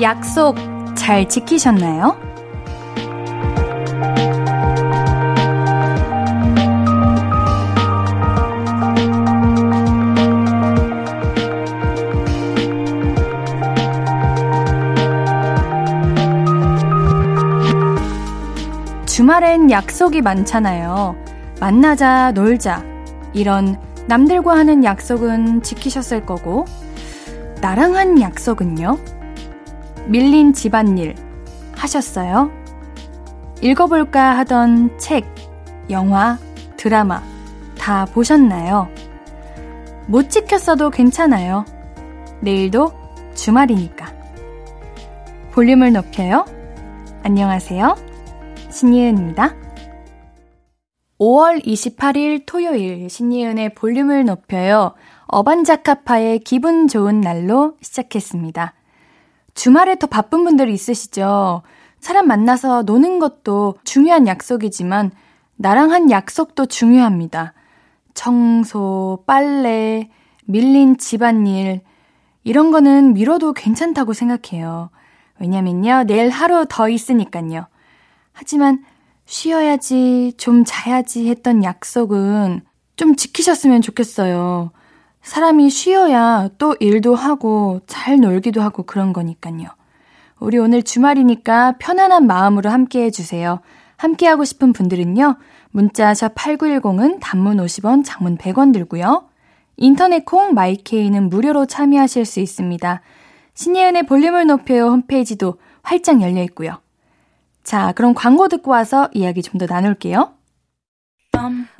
약속 잘 지키셨나요? 주말엔 약속이 많잖아요. 만나자, 놀자 이런 남들과 하는 약속은 지키셨을 거고, 나랑 한 약속은요? 밀린 집안일 하셨어요? 읽어볼까 하던 책, 영화, 드라마 다 보셨나요? 못 지켰어도 괜찮아요. 내일도 주말이니까. 볼륨을 높여요. 안녕하세요, 신예은입니다. 5월 28일 토요일, 신예은의 볼륨을 높여요. 어반자카파의 기분 좋은 날로 시작했습니다. 주말에 더 바쁜 분들이 있으시죠? 사람 만나서 노는 것도 중요한 약속이지만 나랑 한 약속도 중요합니다. 청소, 빨래, 밀린 집안일 이런 거는 미뤄도 괜찮다고 생각해요. 왜냐면요, 내일 하루 더 있으니까요. 하지만 쉬어야지, 좀 자야지 했던 약속은 좀 지키셨으면 좋겠어요. 사람이 쉬어야 또 일도 하고 잘 놀기도 하고 그런 거니까요. 우리 오늘 주말이니까 편안한 마음으로 함께해 주세요. 함께하고 싶은 분들은요, 문자샵 8910은 단문 50원, 장문 100원 들고요. 인터넷 콩 마이케이는 무료로 참여하실 수 있습니다. 신예은의 볼륨을 높여요 홈페이지도 활짝 열려 있고요. 자, 그럼 광고 듣고 와서 이야기 좀 더 나눌게요.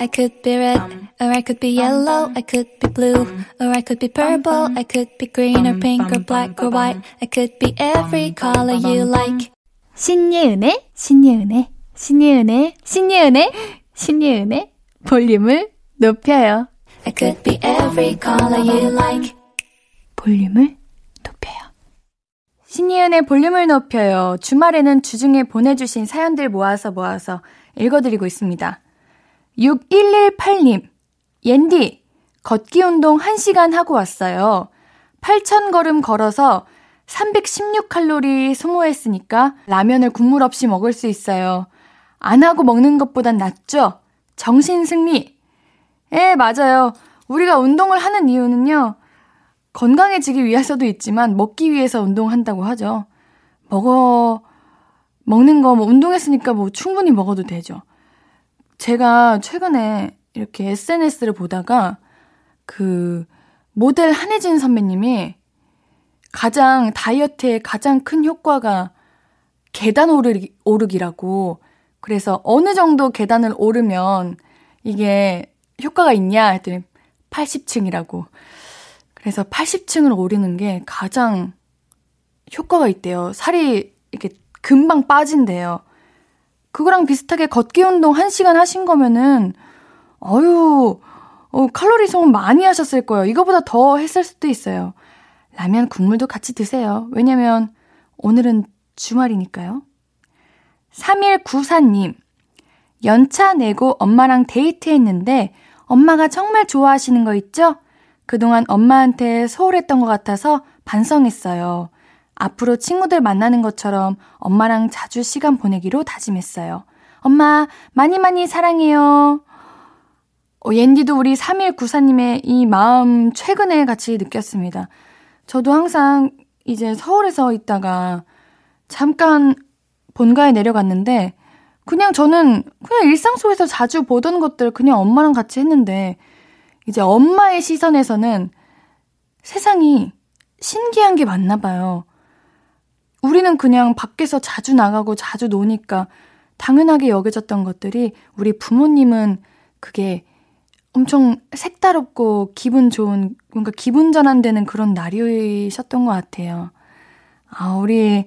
I could be red, or I could be yellow, I could be blue, or I could be purple, I could be green or pink or black or white, I could be every color you like. 신예은의, 신예은의, 신예은의, 신예은의, 신예은의 볼륨을 높여요. I could be every color you like. 볼륨을 높여요. 신예은의 볼륨을 높여요. 주말에는 주중에 보내주신 사연들 모아서 읽어드리고 있습니다. 6118님, 옌디, 걷기 운동 1시간 하고 왔어요. 8,000걸음 걸어서 316칼로리 소모했으니까 라면을 국물 없이 먹을 수 있어요. 안 하고 먹는 것보단 낫죠? 정신 승리. 예, 맞아요. 우리가 운동을 하는 이유는요, 건강해지기 위해서도 있지만 먹기 위해서 운동한다고 하죠. 먹는 거 뭐 운동했으니까 뭐 충분히 먹어도 되죠. 제가 최근에 이렇게 SNS를 보다가 그 모델 한혜진 선배님이 다이어트에 가장 큰 효과가 계단 오르기라고, 그래서 어느 정도 계단을 오르면 이게 효과가 있냐 했더니 80층이라고. 그래서 80층을 오르는 게 가장 효과가 있대요. 살이 이렇게 금방 빠진대요. 그거랑 비슷하게 걷기 운동 1시간 하신 거면은, 칼로리 소모 많이 하셨을 거예요. 이거보다 더 했을 수도 있어요. 라면 국물도 같이 드세요. 왜냐면 오늘은 주말이니까요. 3194님, 연차 내고 엄마랑 데이트했는데 엄마가 정말 좋아하시는 거 있죠? 그동안 엄마한테 소홀했던 것 같아서 반성했어요. 앞으로 친구들 만나는 것처럼 엄마랑 자주 시간 보내기로 다짐했어요. 엄마 많이 많이 사랑해요. 옌디도 우리 3194님의 이 마음 최근에 같이 느꼈습니다. 저도 항상 이제 서울에서 있다가 잠깐 본가에 내려갔는데, 저는 일상 속에서 자주 보던 것들 그냥 엄마랑 같이 했는데, 이제 엄마의 시선에서는 세상이 신기한 게 많나 봐요. 우리는 그냥 밖에서 자주 나가고 자주 노니까 당연하게 여겨졌던 것들이, 우리 부모님은 그게 엄청 색다롭고 기분 좋은, 뭔가 기분 전환되는 그런 날이셨던 것 같아요. 우리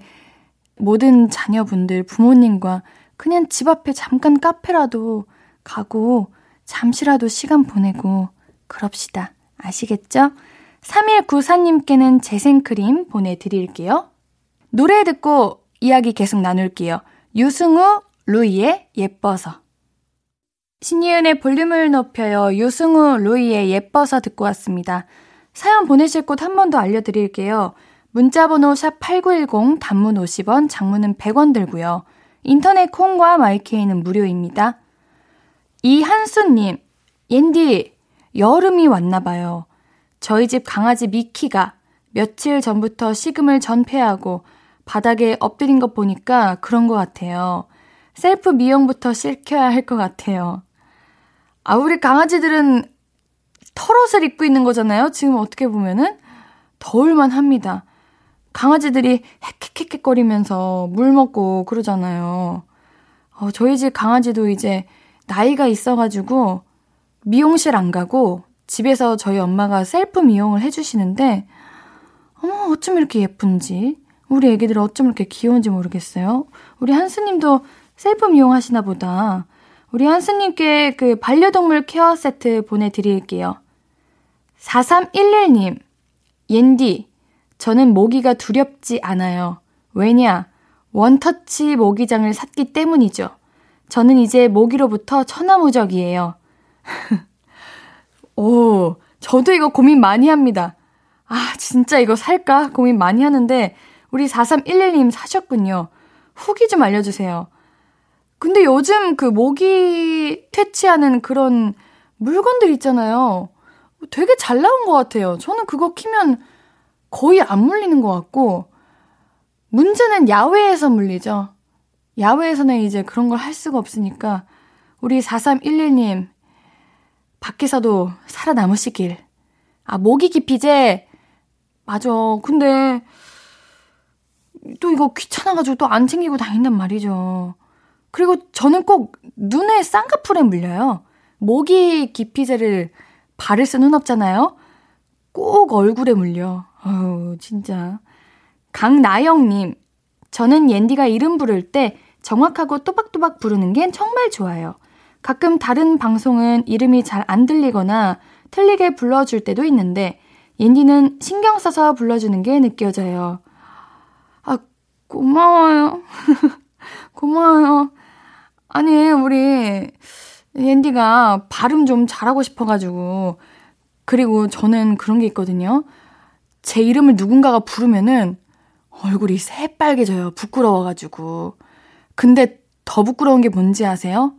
모든 자녀분들, 부모님과 그냥 집 앞에 잠깐 카페라도 가고 잠시라도 시간 보내고 그럽시다. 아시겠죠? 3194님께는 재생크림 보내드릴게요. 노래 듣고 이야기 계속 나눌게요. 유승우, 루이의 예뻐서. 신예은의 볼륨을 높여요. 유승우, 루이의 예뻐서 듣고 왔습니다. 사연 보내실 곳 한 번 더 알려드릴게요. 문자번호 샵8910 단문 50원, 장문은 100원 들고요. 인터넷 콩과 마이케이는 무료입니다. 이한수님, 옌디, 여름이 왔나봐요. 저희 집 강아지 미키가 며칠 전부터 식음을 전폐하고 바닥에 엎드린 것 보니까 그런 것 같아요. 셀프 미용부터 시켜야 할 것 같아요. 아, 우리 강아지들은 털옷을 입고 있는 거잖아요. 지금 어떻게 보면은 더울만 합니다. 강아지들이 헥헥헥헥거리면서 물 먹고 그러잖아요. 저희 집 강아지도 이제 나이가 있어가지고 미용실 안 가고 집에서 저희 엄마가 셀프 미용을 해주시는데 어쩜 이렇게 예쁜지, 우리 애기들 어쩜 이렇게 귀여운지 모르겠어요. 우리 한수님도 셀프 미용하시나 보다. 우리 한수님께 그 반려동물 케어 세트 보내드릴게요. 4311님, 옌디, 저는 모기가 두렵지 않아요. 왜냐, 원터치 모기장을 샀기 때문이죠. 저는 이제 모기로부터 천하무적이에요. 오, 저도 이거 고민 많이 합니다. 아, 진짜 이거 살까? 고민 많이 하는데 우리 4311님 사셨군요. 후기 좀 알려주세요. 근데 요즘 그 모기 퇴치하는 그런 물건들 있잖아요. 되게 잘 나온 것 같아요. 저는 그거 키면 거의 안 물리는 것 같고, 문제는 야외에서 물리죠. 야외에서는 이제 그런 걸 할 수가 없으니까 우리 4311님 밖에서도 살아남으시길. 아, 모기 기피제 맞아. 근데 또 이거 귀찮아가지고 또 안 챙기고 다닌단 말이죠. 그리고 저는 꼭 눈에 쌍꺼풀에 물려요. 모기 기피제를 바를 수는 없잖아요. 꼭 얼굴에 물려. 아유, 진짜. 강나영님, 저는 옌디가 이름 부를 때 정확하고 또박또박 부르는 게 정말 좋아요. 가끔 다른 방송은 이름이 잘 안 들리거나 틀리게 불러줄 때도 있는데 옌디는 신경 써서 불러주는 게 느껴져요. 아, 고마워요. 고마워요. 아니, 우리 옌디가 발음 좀 잘하고 싶어가지고. 그리고 저는 그런 게 있거든요. 제 이름을 누군가가 부르면은 얼굴이 새빨개져요. 부끄러워가지고. 근데 더 부끄러운 게 뭔지 아세요?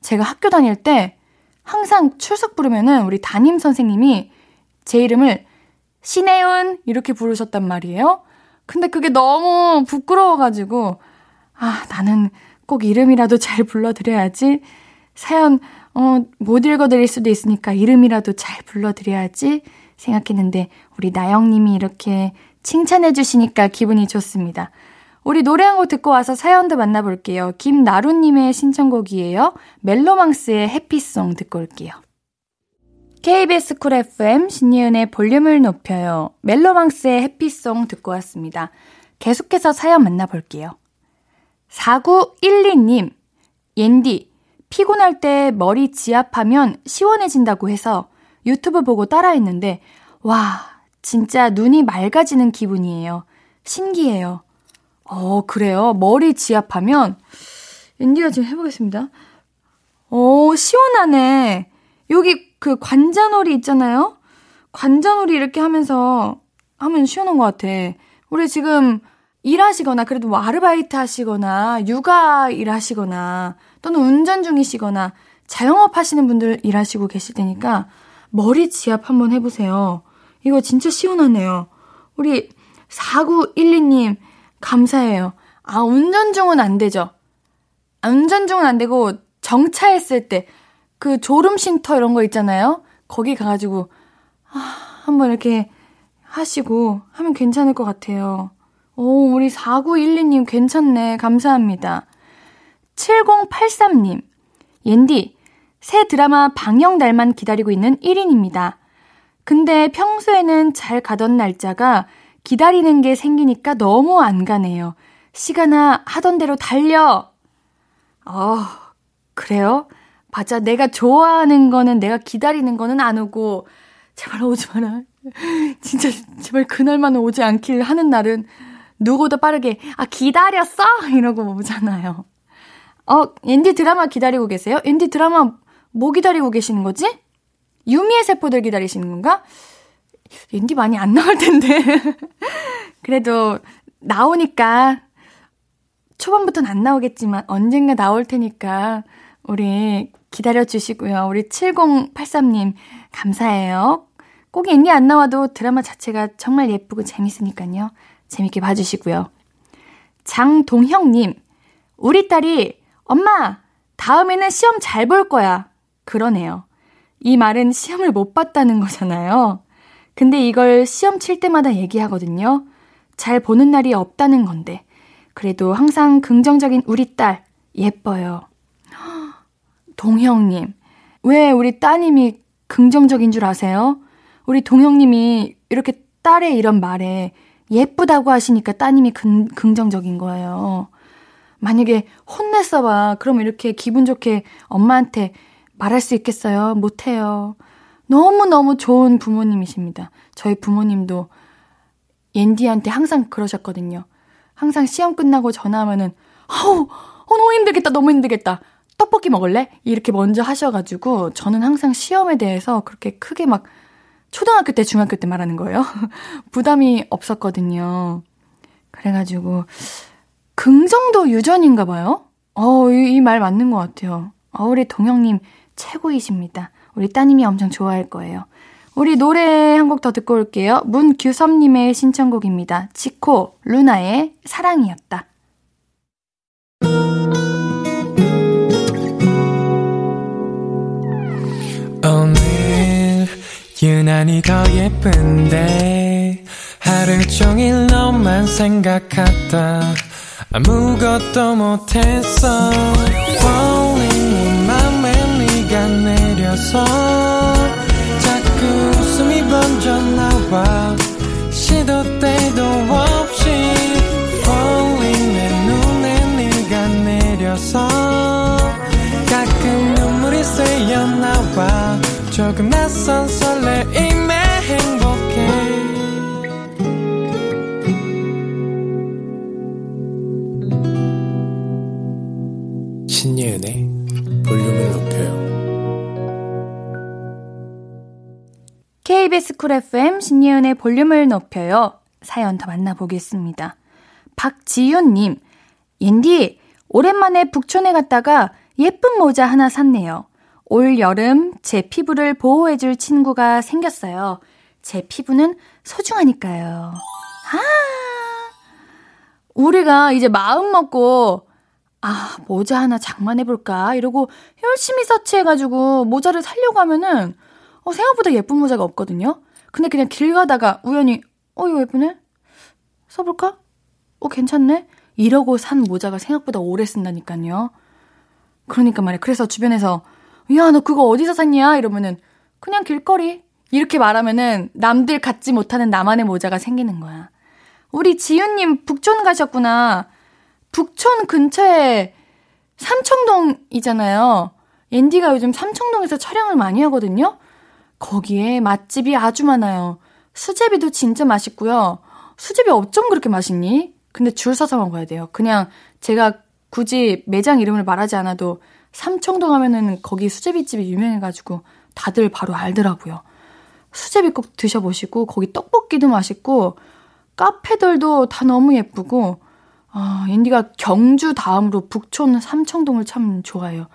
제가 학교 다닐 때 항상 출석 부르면은 우리 담임 선생님이 제 이름을 신예은 이렇게 부르셨단 말이에요. 근데 그게 너무 부끄러워가지고, 아, 나는 꼭 이름이라도 잘 불러드려야지. 사연 못 읽어드릴 수도 있으니까 이름이라도 잘 불러드려야지 생각했는데 우리 나영님이 이렇게 칭찬해 주시니까 기분이 좋습니다. 우리 노래 한 곡 듣고 와서 사연도 만나볼게요. 김나루님의 신청곡이에요. 멜로망스의 해피송 듣고 올게요. KBS 쿨 FM 신예은의 볼륨을 높여요. 멜로망스의 해피송 듣고 왔습니다. 계속해서 사연 만나볼게요. 4912님, 옌디, 피곤할 때 머리 지압하면 시원해진다고 해서 유튜브 보고 따라했는데 와, 진짜 눈이 맑아지는 기분이에요. 신기해요. 그래요? 머리 지압하면 옌디가 지금 해보겠습니다. 시원하네. 여기 그 관자놀이 있잖아요? 관자놀이 이렇게 하면서 하면 시원한 것 같아. 우리 지금 일하시거나, 그래도 뭐 아르바이트 하시거나, 육아 일하시거나, 또는 운전 중이시거나, 자영업 하시는 분들 일하시고 계실 테니까, 머리 지압 한번 해보세요. 이거 진짜 시원하네요. 우리 4912님, 감사해요. 아, 운전 중은 안 되죠. 운전 중은 안 되고, 정차했을 때, 그 졸음쉼터 이런 거 있잖아요? 거기 가가지고, 한번 이렇게 하시고, 하면 괜찮을 것 같아요. 오, 우리 4912님 괜찮네. 감사합니다. 7083님, 옌디, 새 드라마 방영 날만 기다리고 있는 1인입니다. 근데 평소에는 잘 가던 날짜가 기다리는 게 생기니까 너무 안 가네요. 시간아, 하던 대로 달려! 그래요? 맞아, 내가 좋아하는 거는, 내가 기다리는 거는 안 오고, 제발 오지 마라. 진짜 제발 그날만 오지 않길 하는 날은 누구보다 빠르게, 아, 기다렸어? 이러고 오잖아요. 옌디 드라마 기다리고 계세요? 옌디 드라마 뭐 기다리고 계시는 거지? 유미의 세포들 기다리시는 건가? 옌디 많이 안 나올 텐데. 그래도 나오니까 초반부터는 안 나오겠지만 언젠가 나올 테니까 우리 기다려주시고요. 우리 7083님 감사해요. 꼭 연기 안 나와도 드라마 자체가 정말 예쁘고 재밌으니까요. 재밌게 봐주시고요. 장동형님, 우리 딸이 엄마 다음에는 시험 잘 볼 거야 그러네요. 이 말은 시험을 못 봤다는 거잖아요. 근데 이걸 시험 칠 때마다 얘기하거든요. 잘 보는 날이 없다는 건데 그래도 항상 긍정적인 우리 딸 예뻐요. 동형님, 왜 우리 따님이 긍정적인 줄 아세요? 우리 동형님이 이렇게 딸의 이런 말에 예쁘다고 하시니까 따님이 긍정적인 거예요. 만약에 혼냈어봐. 그럼 이렇게 기분 좋게 엄마한테 말할 수 있겠어요? 못해요. 너무너무 좋은 부모님이십니다. 저희 부모님도 옌디한테 항상 그러셨거든요. 항상 시험 끝나고 전화하면은 너무 힘들겠다. 너무 힘들겠다. 떡볶이 먹을래? 이렇게 먼저 하셔가지고 저는 항상 시험에 대해서 그렇게 크게 막 초등학교 때, 중학교 때 말하는 거예요. 부담이 없었거든요. 그래가지고 긍정도 유전인가 봐요. 이 말 맞는 것 같아요. 우리 동영님 최고이십니다. 우리 따님이 엄청 좋아할 거예요. 우리 노래 한 곡 더 듣고 올게요. 문규섭님의 신청곡입니다. 지코, 루나의 사랑이었다. 오늘 유난히 더 예쁜데 하루 종일 너만 생각하다 아무것도 못했어. Falling 내 맘에 네가 내려서 자꾸 웃음이 번져 나와 시도 때도 없이. Falling 내 눈에 네가 내려서 가끔 눈물이 새어 나와 조금 낯선 설레임에 행복해. 신예은의 볼륨을 높여요. KBS 쿨 FM 신예은의 볼륨을 높여요. 사연 더 만나보겠습니다. 박지윤님, 옌디 오랜만에 북촌에 갔다가 예쁜 모자 하나 샀네요. 올 여름 제 피부를 보호해줄 친구가 생겼어요. 제 피부는 소중하니까요. 우리가 이제 마음 먹고 모자 하나 장만해볼까 이러고 열심히 서치해가지고 모자를 사려고 하면은 생각보다 예쁜 모자가 없거든요. 근데 그냥 길 가다가 우연히 이거 예쁘네? 써볼까? 괜찮네? 이러고 산 모자가 생각보다 오래 쓴다니까요. 그러니까 말이에요. 그래서 주변에서 야, 너 그거 어디서 샀냐? 이러면은 그냥 길거리 이렇게 말하면은 남들 갖지 못하는 나만의 모자가 생기는 거야. 우리 지윤님 북촌 가셨구나. 북촌 근처에 삼청동이잖아요. 옌디가 요즘 삼청동에서 촬영을 많이 하거든요. 거기에 맛집이 아주 많아요. 수제비도 진짜 맛있고요. 수제비 어쩜 그렇게 맛있니? 근데 줄 서서 먹어야 돼요. 그냥 제가 굳이 매장 이름을 말하지 않아도 삼청동 하면은 거기 수제비집이 유명해가지고 다들 바로 알더라고요. 수제비 꼭 드셔보시고 거기 떡볶이도 맛있고 카페들도 다 너무 예쁘고. 옌디가 경주 다음으로 북촌 삼청동을 참 좋아해요.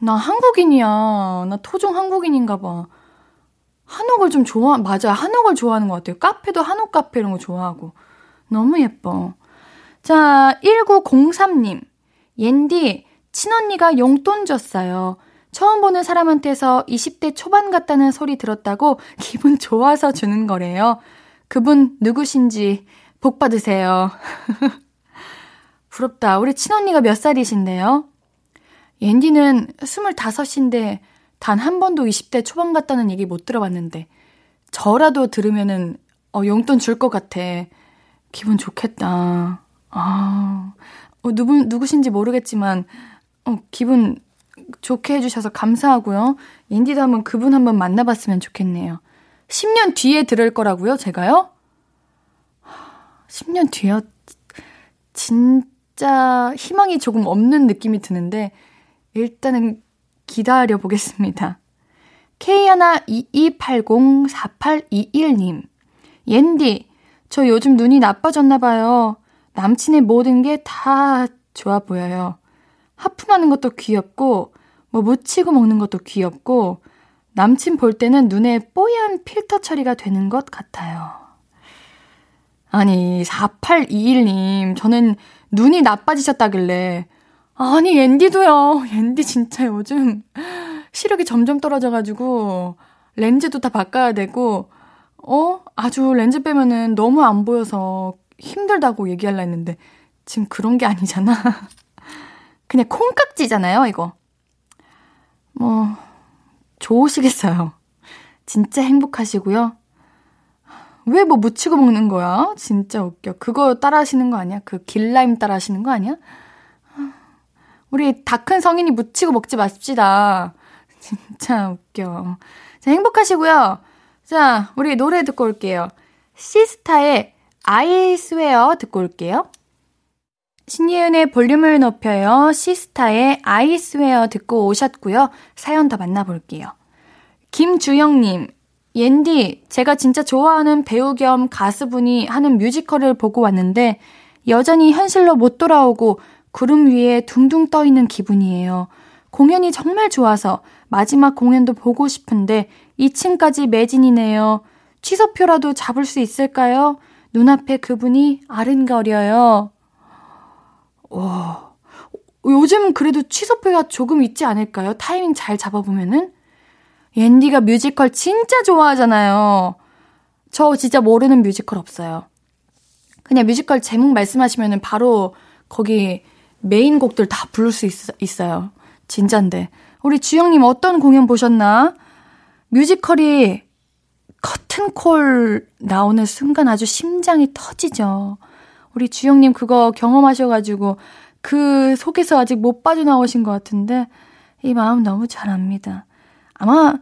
나 한국인이야. 나 토종 한국인인가 봐. 한옥을 좀 맞아. 한옥을 좋아하는 것 같아요. 카페도 한옥 카페 이런 거 좋아하고. 너무 예뻐. 자, 1903님. 옌디, 친언니가 용돈 줬어요. 처음 보는 사람한테서 20대 초반 같다는 소리 들었다고 기분 좋아서 주는 거래요. 그분 누구신지 복 받으세요. 부럽다. 우리 친언니가 몇 살이신데요? 옌디는 25인데 단 한 번도 20대 초반 같다는 얘기 못 들어봤는데 저라도 들으면은 용돈 줄 것 같아. 기분 좋겠다. 누구신지 모르겠지만 기분 좋게 해주셔서 감사하고요. 옌디도 한번 그분 한번 만나봤으면 좋겠네요. 10년 뒤에 들을 거라고요? 제가요? 10년 뒤에 진짜 희망이 조금 없는 느낌이 드는데 일단은 기다려보겠습니다. K122804821님, 옌디 저 요즘 눈이 나빠졌나 봐요. 남친의 모든 게 다 좋아 보여요. 하품하는 것도 귀엽고 뭐 묻히고 먹는 것도 귀엽고 남친 볼 때는 눈에 뽀얀 필터 처리가 되는 것 같아요. 아니 4821님 저는 눈이 나빠지셨다길래 아니 앤디도요. 앤디 진짜 요즘 시력이 점점 떨어져가지고 렌즈도 다 바꿔야 되고 아주 렌즈 빼면은 너무 안 보여서 힘들다고 얘기하려 했는데 지금 그런 게 아니잖아. 그냥 콩깍지잖아요 이거. 뭐 좋으시겠어요. 진짜 행복하시고요. 왜 뭐 묻히고 먹는 거야? 진짜 웃겨. 그거 따라 하시는 거 아니야? 그 길라임 따라 하시는 거 아니야? 우리 다 큰 성인이 묻히고 먹지 마십시다. 진짜 웃겨. 자, 행복하시고요. 자, 우리 노래 듣고 올게요. 시스타의 I swear 듣고 올게요. 신예은의 볼륨을 높여요. 시스타의 I swear 듣고 오셨고요. 사연 더 만나볼게요. 김주영님, 옌디, 제가 진짜 좋아하는 배우 겸 가수분이 하는 뮤지컬을 보고 왔는데 여전히 현실로 못 돌아오고 구름 위에 둥둥 떠있는 기분이에요. 공연이 정말 좋아서 마지막 공연도 보고 싶은데 2층까지 매진이네요. 취소표라도 잡을 수 있을까요? 눈앞에 그분이 아른거려요. 와, 요즘 그래도 취소표가 조금 있지 않을까요? 타이밍 잘 잡아보면은? 옌디가 뮤지컬 진짜 좋아하잖아요. 저 진짜 모르는 뮤지컬 없어요. 그냥 뮤지컬 제목 말씀하시면은 바로 거기 메인 곡들 다 부를 수 있어요. 진짠데. 우리 주영님 어떤 공연 보셨나? 뮤지컬이 커튼콜 나오는 순간 아주 심장이 터지죠. 우리 주영님 그거 경험하셔가지고 그 속에서 아직 못 빠져나오신 것 같은데 이 마음 너무 잘 압니다. 아마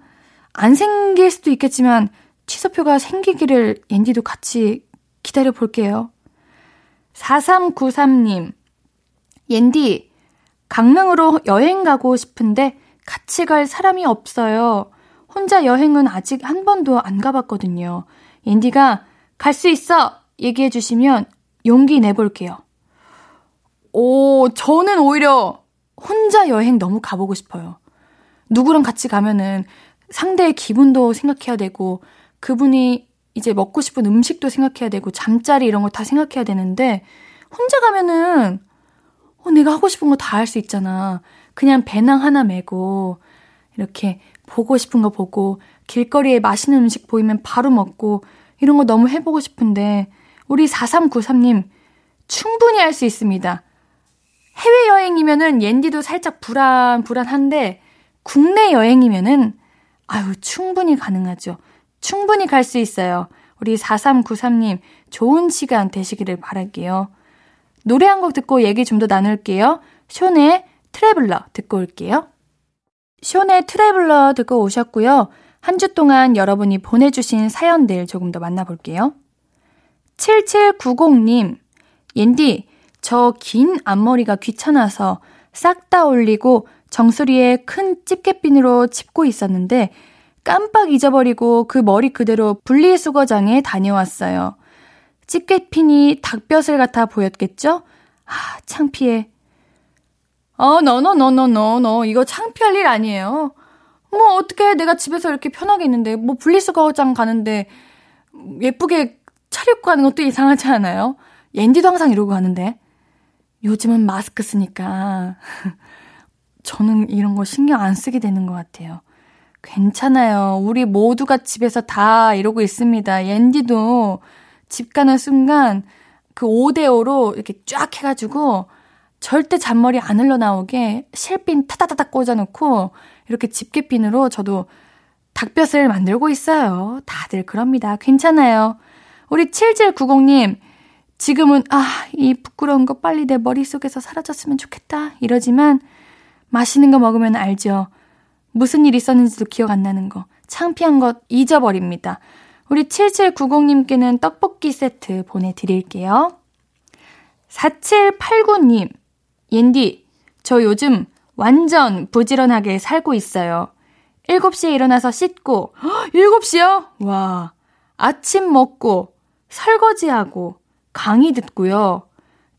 안 생길 수도 있겠지만 취소표가 생기기를 앤디도 같이 기다려볼게요. 4393님, 옌디, 강릉으로 여행 가고 싶은데 같이 갈 사람이 없어요. 혼자 여행은 아직 한 번도 안 가봤거든요. 옌디가 갈 수 있어! 얘기해 주시면 용기 내볼게요. 오, 저는 오히려 혼자 여행 너무 가보고 싶어요. 누구랑 같이 가면은 상대의 기분도 생각해야 되고 그분이 이제 먹고 싶은 음식도 생각해야 되고 잠자리 이런 거 다 생각해야 되는데 혼자 가면은 내가 하고 싶은 거 다 할 수 있잖아. 그냥 배낭 하나 메고 이렇게 보고 싶은 거 보고 길거리에 맛있는 음식 보이면 바로 먹고 이런 거 너무 해보고 싶은데 우리 4393님 충분히 할 수 있습니다. 해외여행이면은 옌디도 살짝 불안한데 국내 여행이면은 아유 충분히 가능하죠. 충분히 갈 수 있어요. 우리 4393님 좋은 시간 되시기를 바랄게요. 노래 한 곡 듣고 얘기 좀 더 나눌게요. 쇼네 트래블러 듣고 올게요. 쇼네 트래블러 듣고 오셨고요. 한 주 동안 여러분이 보내주신 사연들 조금 더 만나볼게요. 7790님, 옌디, 저 긴 앞머리가 귀찮아서 싹 다 올리고 정수리에 큰 집게핀으로 찝고 있었는데 깜빡 잊어버리고 그 머리 그대로 분리수거장에 다녀왔어요. 집게핀이 닭뼈슬 같아 보였겠죠? 아, 창피해. No. 이거 창피할 일 아니에요. 뭐 어떻게 내가 집에서 이렇게 편하게 있는데 뭐 분리수거장 가는데 예쁘게 차려입고 가는 것도 이상하지 않아요? 옌디도 항상 이러고 가는데. 요즘은 마스크 쓰니까 저는 이런 거 신경 안 쓰게 되는 것 같아요. 괜찮아요. 우리 모두가 집에서 다 이러고 있습니다. 옌디도 집 가는 순간 그 5대5로 이렇게 쫙 해가지고 절대 잔머리 안 흘러나오게 실핀 타다다닥 꽂아놓고 이렇게 집게핀으로 저도 닭뼈슬 만들고 있어요. 다들 그럽니다. 괜찮아요. 우리 7790님 지금은 이 부끄러운 거 빨리 내 머릿속에서 사라졌으면 좋겠다 이러지만 맛있는 거 먹으면 알죠. 무슨 일 있었는지도 기억 안 나는 거, 창피한 것 잊어버립니다. 우리 7790님께는 떡볶이 세트 보내드릴게요. 4789님, 옌디, 저 요즘 완전 부지런하게 살고 있어요. 7시에 일어나서 씻고, 7시요? 와, 아침 먹고, 설거지하고 강의 듣고요.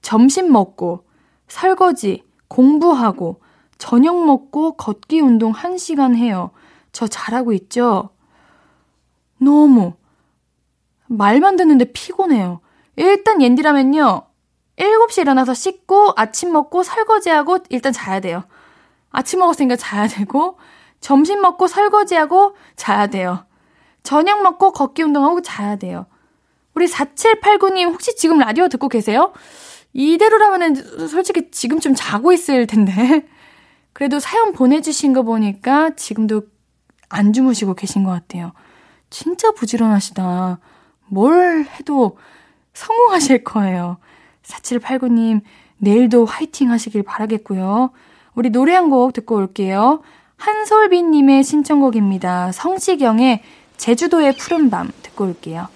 점심 먹고 설거지, 공부하고 저녁 먹고 걷기 운동 1시간 해요. 저 잘하고 있죠? 너무 말만 듣는데 피곤해요. 일단 옌디라면요. 7시에 일어나서 씻고 아침 먹고 설거지하고 일단 자야 돼요. 아침 먹었으니까 자야 되고 점심 먹고 설거지하고 자야 돼요. 저녁 먹고 걷기 운동하고 자야 돼요. 우리 4789님 혹시 지금 라디오 듣고 계세요? 이대로라면 솔직히 지금쯤 자고 있을 텐데 그래도 사연 보내주신 거 보니까 지금도 안 주무시고 계신 것 같아요. 진짜 부지런하시다. 뭘 해도 성공하실 거예요. 4789님 내일도 화이팅 하시길 바라겠고요. 우리 노래 한 곡 듣고 올게요. 한솔빈님의 신청곡입니다. 성시경의 제주도의 푸른밤 듣고 올게요.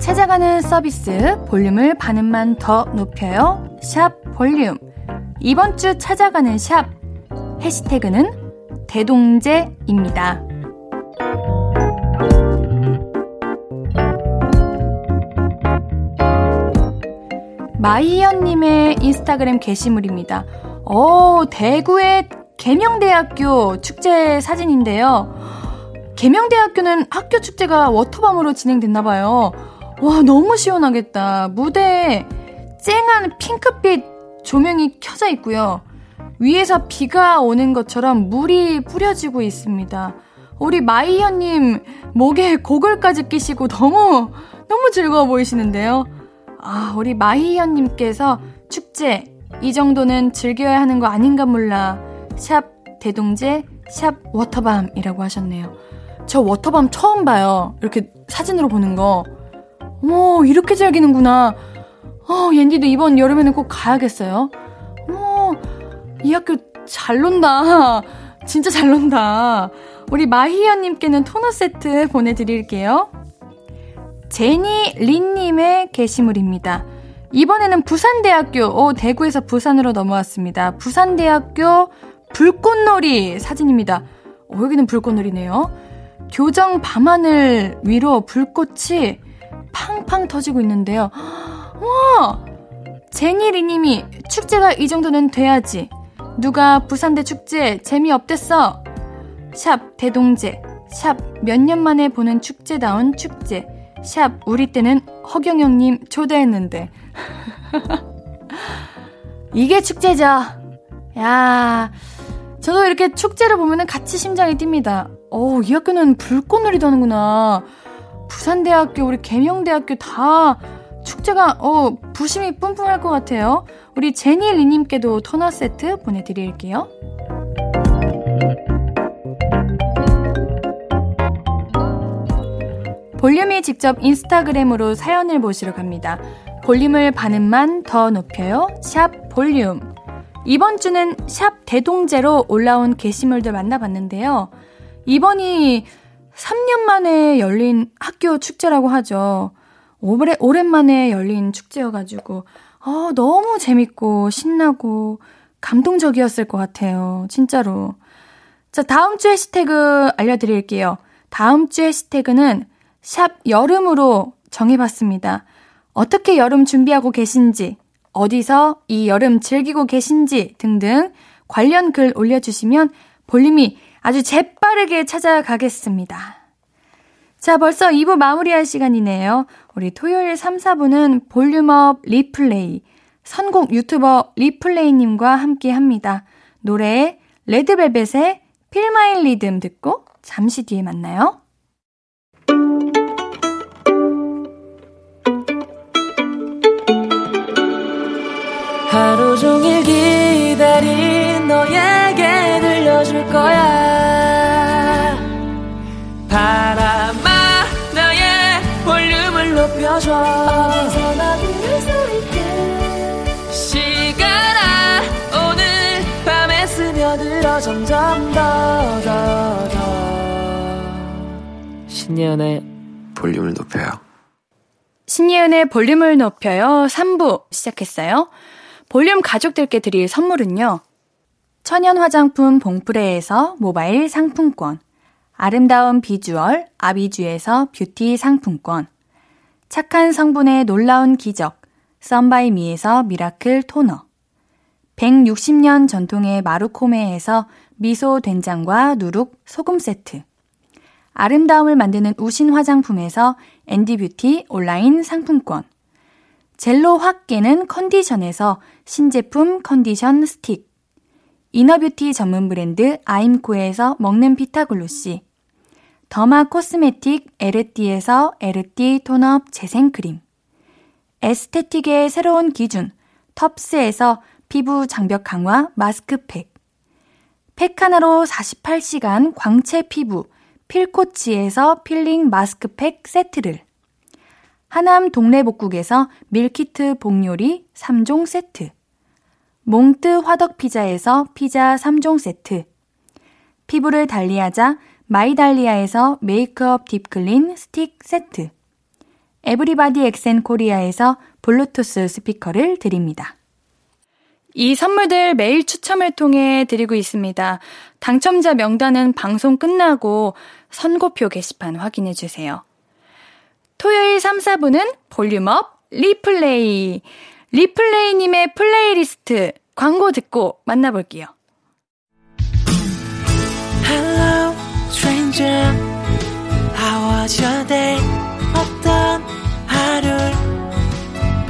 찾아가는 서비스 볼륨을 반음만 더 높여요. 샵 볼륨. 이번 주 찾아가는 샵 해시태그는 대동제입니다. 마이연님의 인스타그램 게시물입니다. 대구의 계명대학교 축제 사진인데요. 계명대학교는 학교 축제가 워터밤으로 진행됐나봐요. 와, 너무 시원하겠다. 무대에 쨍한 핑크빛 조명이 켜져 있고요. 위에서 비가 오는 것처럼 물이 뿌려지고 있습니다. 우리 마이연님 목에 고글까지 끼시고 너무 즐거워 보이시는데요. 아, 우리 마희연님께서 축제 이 정도는 즐겨야 하는 거 아닌가 몰라 샵 대동제 샵 워터밤이라고 하셨네요. 저 워터밤 처음 봐요. 이렇게 사진으로 보는 거. 어머, 이렇게 즐기는구나. 옌디도 이번 여름에는 꼭 가야겠어요. 어머, 이 학교 잘 논다. 진짜 잘 논다. 우리 마희연님께는 토너 세트 보내드릴게요. 제니 린님의 게시물입니다. 이번에는 부산대학교, 대구에서 부산으로 넘어왔습니다. 부산대학교 불꽃놀이 사진입니다. 여기는 불꽃놀이네요. 교정 밤하늘 위로 불꽃이 팡팡 터지고 있는데요. 와, 제니 린님이 축제가 이 정도는 돼야지. 누가 부산대 축제 재미없댔어? 샵 대동제, 샵 몇 년 만에 보는 축제다운 축제. 샵 우리 때는 허경영님 초대했는데. 이게 축제죠. 야, 저도 이렇게 축제를 보면은 같이 심장이 뜁니다. 이 학교는 불꽃놀이도 하는구나. 부산대학교, 우리 계명대학교 다 축제가 부심이 뿜뿜할 것 같아요. 우리 제니 리님께도 토너 세트 보내드릴게요. 볼륨이 직접 인스타그램으로 사연을 보시러 갑니다. 볼륨을 반음만 더 높여요. 샵 볼륨. 이번 주는 샵 대동제로 올라온 게시물들 만나봤는데요. 이번이 3년 만에 열린 학교 축제라고 하죠. 오랜만에 열린 축제여가지고 너무 재밌고 신나고 감동적이었을 것 같아요. 진짜로. 자, 다음 주 해시태그 알려드릴게요. 다음 주 해시태그는 샵 여름으로 정해봤습니다. 어떻게 여름 준비하고 계신지, 어디서 이 여름 즐기고 계신지 등등 관련 글 올려주시면 볼륨이 아주 재빠르게 찾아가겠습니다. 자, 벌써 2부 마무리할 시간이네요. 우리 토요일 3, 4부는 볼륨업 리플레이, 선곡 유튜버 리플레이님과 함께합니다. 노래 레드벨벳의 Feel My Rhythm 듣고 잠시 뒤에 만나요. 하루 종일 기다린 너에게 들려줄 거야. 들어줘. 어디서나 들을 수 있게. 시간아, 오늘 밤에 스며들어 점점 더. 신예은의 볼륨을 높여요. 신예은의 볼륨을 높여요. 3부 시작했어요. 볼륨 가족들께 드릴 선물은요. 천연 화장품 봉프레에서 모바일 상품권, 아름다운 비주얼 아비주에서 뷰티 상품권, 착한 성분의 놀라운 기적 썬바이미에서 미라클 토너, 160년 전통의 마루코메에서 미소 된장과 누룩 소금 세트, 아름다움을 만드는 우신 화장품에서 앤디뷰티 온라인 상품권, 젤로 확 깨는 컨디션에서 신제품 컨디션 스틱, 이너뷰티 전문 브랜드 아임코에서 먹는 피타글로시, 더마 코스메틱 에르띠에서 에르띠 톤업 재생크림, 에스테틱의 새로운 기준 텁스에서 피부 장벽 강화 마스크팩, 팩 하나로 48시간 광채 피부 필코치에서 필링 마스크팩 세트를, 하남 동래복국에서 밀키트 복요리 3종 세트, 몽뜨 화덕피자에서 피자 3종 세트, 피부를 달리하자 마이달리아에서 메이크업 딥클린 스틱 세트, 에브리바디 엑센코리아에서 블루투스 스피커를 드립니다. 이 선물들 매일 추첨을 통해 드리고 있습니다. 당첨자 명단은 방송 끝나고 선고표 게시판 확인해주세요. 토요일 3, 4부는 볼륨업 리플레이. 리플레이님의 플레이리스트 광고 듣고 만나볼게요. Hello, stranger. How was your day? 어떤 하루를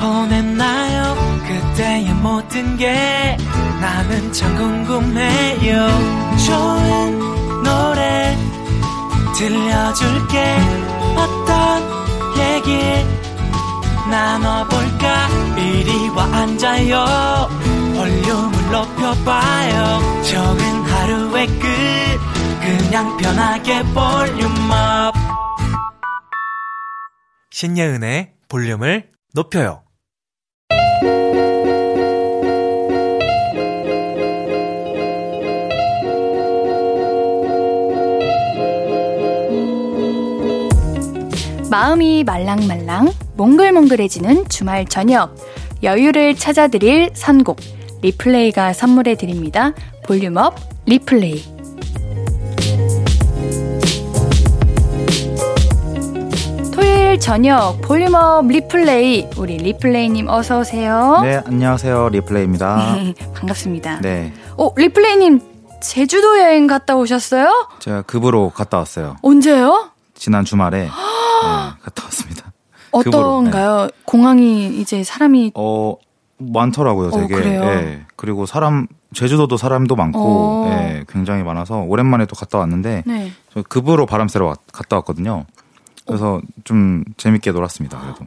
보냈나요? 그때의 모든 게 나는 참 궁금해요. 좋은 노래 들려줄게. 어떤 얘기 나눠볼까? 이리 와 앉아요. 볼륨을 높여봐요. 적은 하루의 끝, 그냥 편하게 볼륨업. 신예은의 볼륨을 높여요. 마음이 말랑말랑 몽글몽글해지는 주말 저녁, 여유를 찾아드릴 선곡 리플레이가 선물해드립니다. 볼륨업 리플레이. 토요일 저녁 볼륨업 리플레이. 우리 리플레이님 어서오세요. 네, 안녕하세요. 리플레이입니다. 네, 반갑습니다. 네. 리플레이님 제주도 여행 갔다 오셨어요? 제가 급으로 갔다 왔어요. 언제요? 지난 주말에 네, 갔다 왔습니다. 어떤가요? 네. 공항이 이제 사람이 많더라고요, 되게. 그래요? 예. 그리고 제주도도 사람도 많고, 예, 굉장히 많아서 오랜만에 또 갔다 왔는데, 네. 저 급으로 바람 쐬러 갔다 왔거든요. 그래서 좀 재밌게 놀았습니다, 그래도.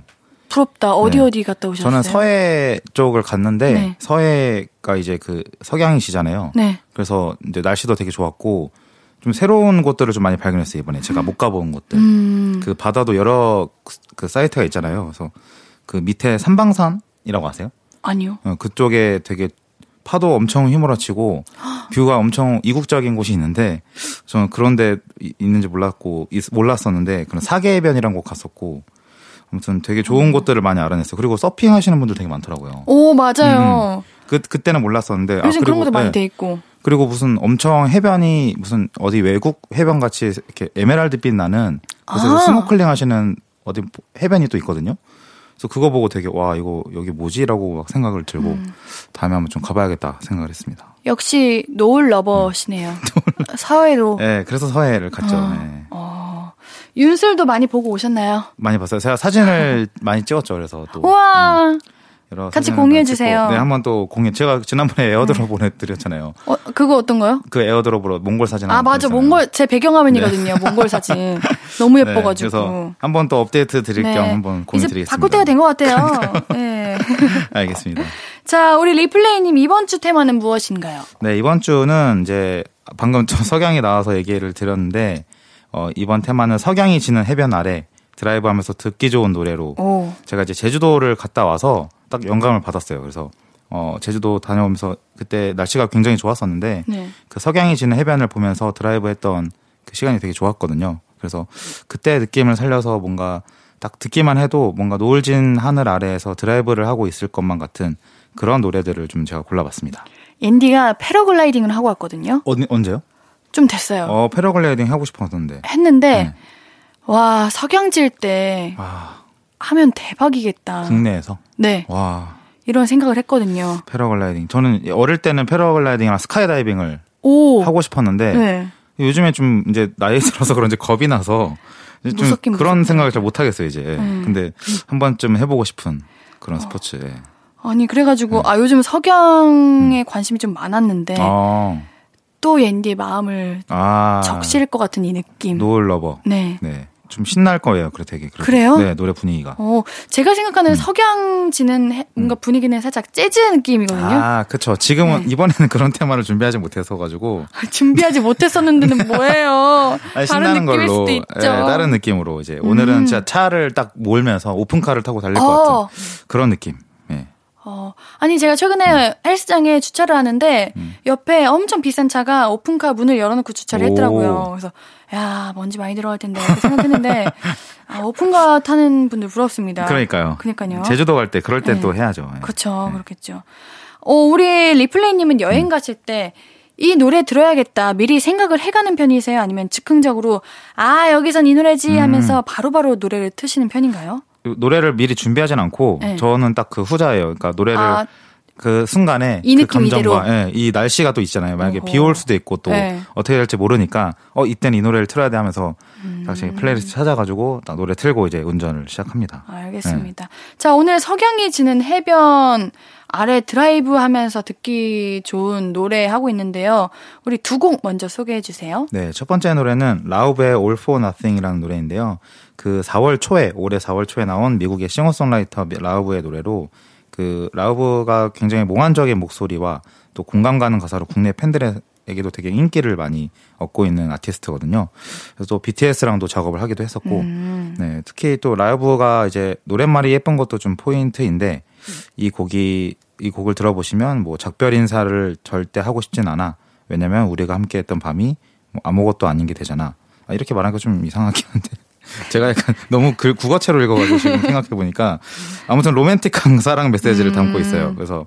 부럽다. 어디 네. 어디 갔다 오셨어요? 저는 서해 쪽을 갔는데, 네. 서해가 이제 그 석양시잖아요. 네. 그래서 이제 날씨도 되게 좋았고, 좀 새로운 곳들을 좀 많이 발견했어요, 이번에. 제가 못 가본 곳들. 그 바다도 여러 그 사이트가 있잖아요. 그래서 그 밑에 삼방산이라고 아세요? 아니요. 그쪽에 되게 파도 엄청 휘몰아치고 뷰가 엄청 이국적인 곳이 있는데, 저는 그런 데 있는지 몰랐었는데, 그런 사계해변이라는 곳 갔었고, 아무튼 되게 좋은 곳들을 많이 알아냈어요. 그리고 서핑 하시는 분들 되게 많더라고요. 오, 맞아요. 그때는 몰랐었는데. 요즘 그리고, 그런 것도 많이 돼 있고. 그리고 무슨 엄청 해변이 무슨 어디 외국 해변 같이 이렇게 에메랄드빛 나는 그래서 스노클링 하시는 어디 해변이 또 있거든요. 그래서 그거 보고 되게 와, 이거 여기 뭐지라고 막 생각을 들고 다음에 한번 좀 가봐야겠다 생각을 했습니다. 역시 노을 러버시네요. 서해로. 네, 그래서 서해를 갔죠. 네. 윤슬도 많이 보고 오셨나요? 많이 봤어요. 제가 사진을 많이 찍었죠. 그래서 또. 우와. 같이 공유해주세요. 네, 한번 또 제가 지난번에 에어드롭 보내드렸잖아요. 그거 어떤 거요? 그 에어드롭으로 몽골 사진. 아, 맞아. 보냈잖아요. 몽골, 제 배경화면이거든요. 네. 몽골 사진. 너무 예뻐가지고. 네, 그래서 한번 또 업데이트 드릴 겸 한번 공유드리겠습니다. 이제 바꿀 때가 된 것 같아요. 네. 알겠습니다. 자, 우리 리플레이님 이번 주 테마는 무엇인가요? 네, 이번 주는 이제 방금 저 석양이 나와서 얘기를 드렸는데, 이번 테마는 석양이 지는 해변 아래 드라이브하면서 듣기 좋은 노래로 오. 제가 이제 제주도를 갔다 와서 딱 영감을 받았어요. 그래서 제주도 다녀오면서 그때 날씨가 굉장히 좋았었는데 네. 그 석양이 지는 해변을 보면서 드라이브했던 그 시간이 되게 좋았거든요. 그래서 그때 느낌을 살려서 뭔가 딱 듣기만 해도 뭔가 노을진 하늘 아래에서 드라이브를 하고 있을 것만 같은 그런 노래들을 좀 제가 골라봤습니다. 앤디가 패러글라이딩을 하고 왔거든요. 언제요? 좀 됐어요. 패러글라이딩 하고 싶었는데 했는데 네. 와 석양 질 때 하면 대박이겠다. 국내에서? 네. 와. 이런 생각을 했거든요. 패러글라이딩. 저는 어릴 때는 패러글라이딩이나 스카이다이빙을 오. 하고 싶었는데 네. 요즘에 좀 이제 나이 들어서 그런지 겁이 나서 좀 무섭긴 그런 생각을 잘 못하겠어요 이제. 근데 한 번쯤 해보고 싶은 그런 스포츠. 아니 그래가지고 네. 요즘 석양에 관심이 좀 많았는데 또 옌디의 마음을 적실 것 같은 이 느낌. 노을러버. 네. 네. 좀 신날 거예요. 그래 되게. 그래요? 네, 노래 분위기가. 제가 생각하는 석양지는 뭔가 분위기는 살짝 재즈 느낌이거든요. 아, 그렇죠. 지금은 네. 이번에는 그런 테마를 준비하지 못해서 가지고. 준비하지 못했었는데는 뭐예요? 아니, 다른 느낌일 걸로. 수도 있죠. 네, 다른 느낌으로 이제 오늘은 진짜 차를 딱 몰면서 오픈카를 타고 달릴 것 같은 그런 느낌. 네. 아니 제가 최근에 헬스장에 주차를 하는데 옆에 엄청 비싼 차가 오픈카 문을 열어놓고 주차를 했더라고요. 그래서. 야, 먼지 많이 들어갈 텐데 이렇게 생각했는데 오픈카 타는 분들 부럽습니다. 그러니까요. 제주도 갈 때 그럴 때 또 네. 해야죠. 네. 그렇죠, 네. 그렇겠죠. 우리 리플레이님은 여행 가실 때 이 노래 들어야겠다 미리 생각을 해가는 편이세요? 아니면 즉흥적으로 여기선 이 노래지 하면서 바로바로 노래를 트시는 편인가요? 노래를 미리 준비하진 않고 네. 저는 딱 그 후자예요. 그러니까 노래를 그 순간에 이 그 감정과 예, 이 날씨가 또 있잖아요. 만약에 비 올 수도 있고 또 네. 어떻게 될지 모르니까 이때는 이 노래를 틀어야 돼 하면서 딱 제 플레이리스트 찾아가지고 딱 노래 틀고 이제 운전을 시작합니다. 알겠습니다. 네. 자, 오늘 석양이 지는 해변 아래 드라이브하면서 듣기 좋은 노래 하고 있는데요. 우리 두 곡 먼저 소개해 주세요. 네, 첫 번째 노래는 라우브의 All for Nothing이라는 노래인데요. 그 4월 초에 올해 4월 초에 나온 미국의 싱어송라이터 라우브의 노래로. 그 라우브가 굉장히 몽환적인 목소리와 또 공감 가는 가사로 국내 팬들에게도 되게 인기를 많이 얻고 있는 아티스트거든요. 그래서 또 BTS랑도 작업을 하기도 했었고, 네, 특히 또 라우브가 이제 노랫말이 예쁜 것도 좀 포인트인데 이 곡을 들어보시면 뭐 작별 인사를 절대 하고 싶진 않아. 왜냐면 우리가 함께했던 밤이 뭐 아무것도 아닌 게 되잖아. 이렇게 말하니까 좀 이상하긴 한데. 제가 약간 너무 국어체로 읽어가지고 지금 생각해보니까 아무튼 로맨틱한 사랑 메시지를 담고 있어요. 그래서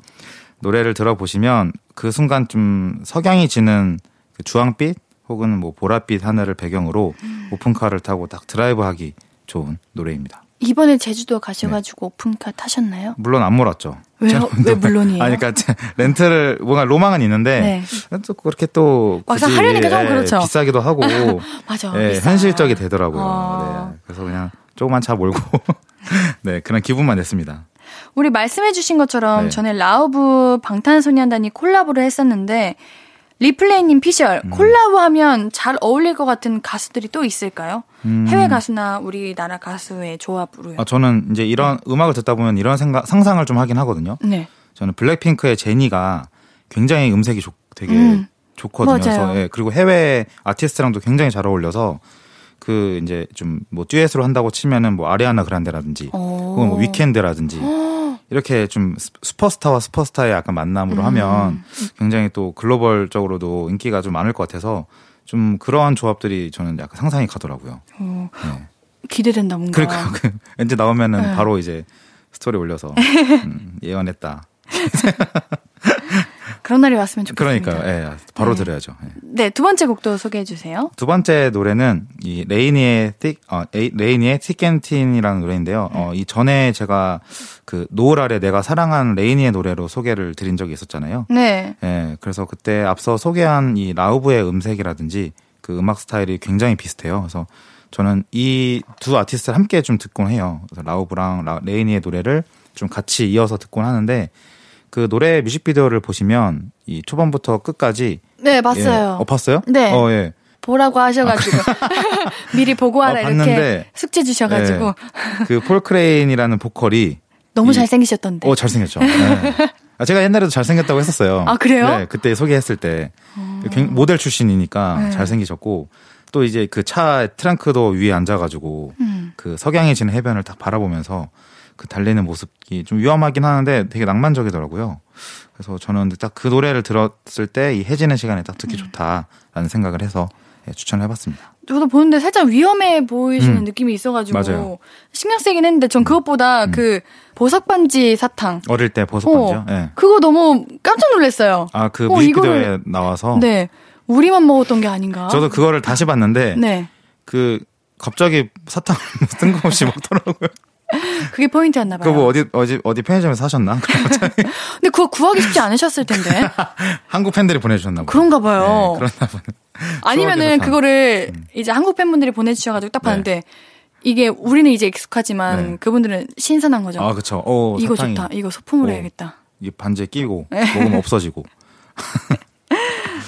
노래를 들어보시면 그 순간 좀 석양이 지는 그 주황빛 혹은 뭐 보랏빛 하늘을 배경으로 오픈카를 타고 딱 드라이브하기 좋은 노래입니다. 이번에 제주도 가셔가지고 네. 오픈카 타셨나요? 물론 안 몰았죠. 왜 물론이에요? 아니, 그러니까 렌트를 뭔가 로망은 있는데 네. 또 그렇게 또 와서 하려니까 좀 그렇죠. 비싸기도 하고 맞아. 예, 현실적이 되더라고요. 네, 그래서 그냥 조그만 차 몰고 네 그냥 기분만 냈습니다. 우리 말씀해주신 것처럼 네. 전에 라우브 방탄소년단이 콜라보를 했었는데 리플레이님 피셜 콜라보하면 잘 어울릴 것 같은 가수들이 또 있을까요? 해외 가수나 우리나라 가수의 조합으로요. 저는 이제 이런 음악을 듣다 보면 이런 상상을 좀 하긴 하거든요. 네. 저는 블랙핑크의 제니가 굉장히 음색이 되게 좋거든요. 그래서, 예, 그리고 해외 아티스트랑도 굉장히 잘 어울려서 그 이제 좀 뭐 듀엣으로 한다고 치면은 뭐 아리아나 그란데라든지 혹은 뭐 위켄드라든지. 이렇게 좀 슈퍼스타와 슈퍼스타의 약간 만남으로 하면 굉장히 또 글로벌적으로도 인기가 좀 많을 것 같아서 좀 그러한 조합들이 저는 약간 상상이 가더라고요. 네. 기대된다 뭔가. 그러니까 이제 나오면은 네. 바로 이제 스토리 올려서 예언했다. 그런 날이 왔으면 좋겠습니다. 그러니까요. 예, 바로 네. 들어야죠. 예. 네, 두 번째 곡도 소개해 주세요. 두 번째 노래는 이 레이니의 Thick and Thin이라는 노래인데요. 이 전에 제가 그 노을 아래 내가 사랑한 레이니의 노래로 소개를 드린 적이 있었잖아요. 네. 예, 그래서 그때 앞서 소개한 이 라우브의 음색이라든지 그 음악 스타일이 굉장히 비슷해요. 그래서 저는 이 두 아티스트를 함께 좀 듣곤 해요. 그래서 라우브랑 레이니의 노래를 좀 같이 이어서 듣곤 하는데 그 노래 뮤직비디오를 보시면 이 초반부터 끝까지 네 봤어요. 예. 봤어요? 네. 예. 보라고 하셔가지고 미리 보고하라 이렇게 숙제 주셔가지고 예. 그 폴크레인이라는 보컬이 너무 잘생기셨던데. 잘생겼죠. 네. 제가 옛날에도 잘생겼다고 했었어요. 아 그래요? 네, 그때 소개했을 때 모델 출신이니까 잘생기셨고 또 이제 그 차 트렁크도 위에 앉아가지고 그 석양해지는 해변을 딱 바라보면서 그 달리는 모습이 좀 위험하긴 하는데 되게 낭만적이더라고요. 그래서 저는 딱 그 노래를 들었을 때 이 해지는 시간에 딱 듣기 좋다라는 생각을 해서 예, 추천을 해봤습니다. 저도 보는데 살짝 위험해 보이시는 느낌이 있어가지고 맞아요. 신경 쓰이긴 했는데 전 그것보다 그 보석반지 사탕 어릴 때 보석반지요? 네. 그거 너무 깜짝 놀랐어요. 아, 그 뮤직비디오에 이거를... 나와서 네 우리만 먹었던 게 아닌가? 저도 그거를 다시 봤는데 네. 그 갑자기 사탕을 뜬금없이 먹더라고요. 그게 포인트였나 봐요. 그거 뭐 어디 편의점에서 사셨나? 근데 그거 구하기 쉽지 않으셨을 텐데. 한국 팬들이 보내주셨나 봐요. 그런가 봐요. 네, 그렇나 봐요. 아니면은 그거를 이제 한국 팬분들이 보내주셔가지고 딱 봤는데 네. 이게 우리는 이제 익숙하지만 네. 그분들은 신선한 거죠. 아 그렇죠. 이거 사탕이. 좋다. 이거 소품으로 해야겠다. 이게 반지에 끼고 먹으면 없어지고.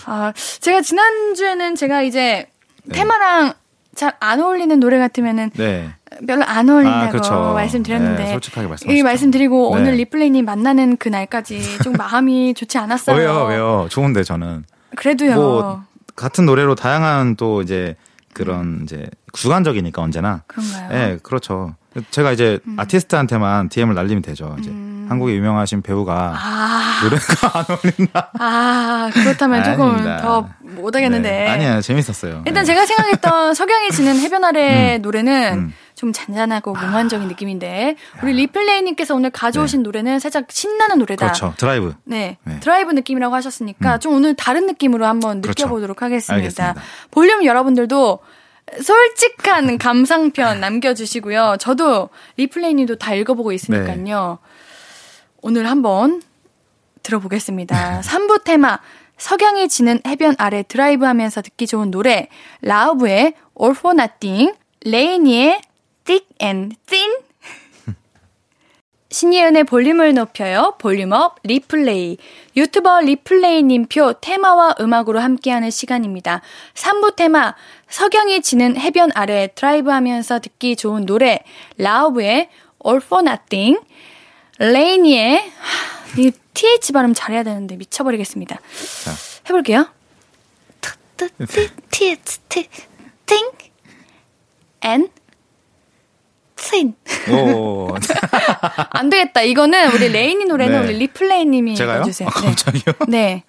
아 제가 지난주에는 제가 이제 네. 테마랑 잘 안 어울리는 노래 같으면은. 네. 별로 안 어울린다고 그렇죠. 말씀드렸는데 네, 솔직하게 말씀하셨죠. 말씀드리고 네. 오늘 리플레이님 만나는 그날까지 좀 마음이 좋지 않았어요. 왜요? 좋은데 저는 그래도요. 뭐 같은 노래로 다양한 또 이제 그런 이제 주관적이니까 언제나 그런가요? 네, 그렇죠. 제가 이제 아티스트한테만 DM을 날리면 되죠. 이제 한국의 유명하신 배우가 노래가 안 어울린다. 아 그렇다면 조금 더 못하겠는데. 네. 아니야 재밌었어요. 일단 네. 제가 생각했던 석양이 지는 해변 아래 노래는. 좀 잔잔하고 몽환적인 느낌인데 우리 리플레이님께서 오늘 가져오신 네. 노래는 살짝 신나는 노래다. 그렇죠. 드라이브. 네. 네. 드라이브 느낌이라고 하셨으니까 좀 오늘 다른 느낌으로 한번 그렇죠. 느껴보도록 하겠습니다. 알겠습니다. 볼륨 여러분들도 솔직한 감상편 남겨주시고요. 저도 리플레이님도 다 읽어보고 있으니까요. 네. 오늘 한번 들어보겠습니다. 3부 테마 석양이 지는 해변 아래 드라이브하면서 듣기 좋은 노래 라우브의 All for Nothing 레이니의 Thick and Thin 신예은의 볼륨을 높여요. 볼륨업 리플레이 유튜버 리플레이님표 테마와 음악으로 함께하는 시간입니다. 3부 테마 석양이 지는 해변 아래 드라이브하면서 듣기 좋은 노래 라우브의 All for Nothing 레이니의 이 TH 발음 잘해야 되는데 미쳐버리겠습니다. 자. 해볼게요. TH Think and 트인. 오. 안 되겠다. 이거는 우리 레이니 노래는 네. 우리 리플레이님이 해주세요. 아, 갑자기요? 네.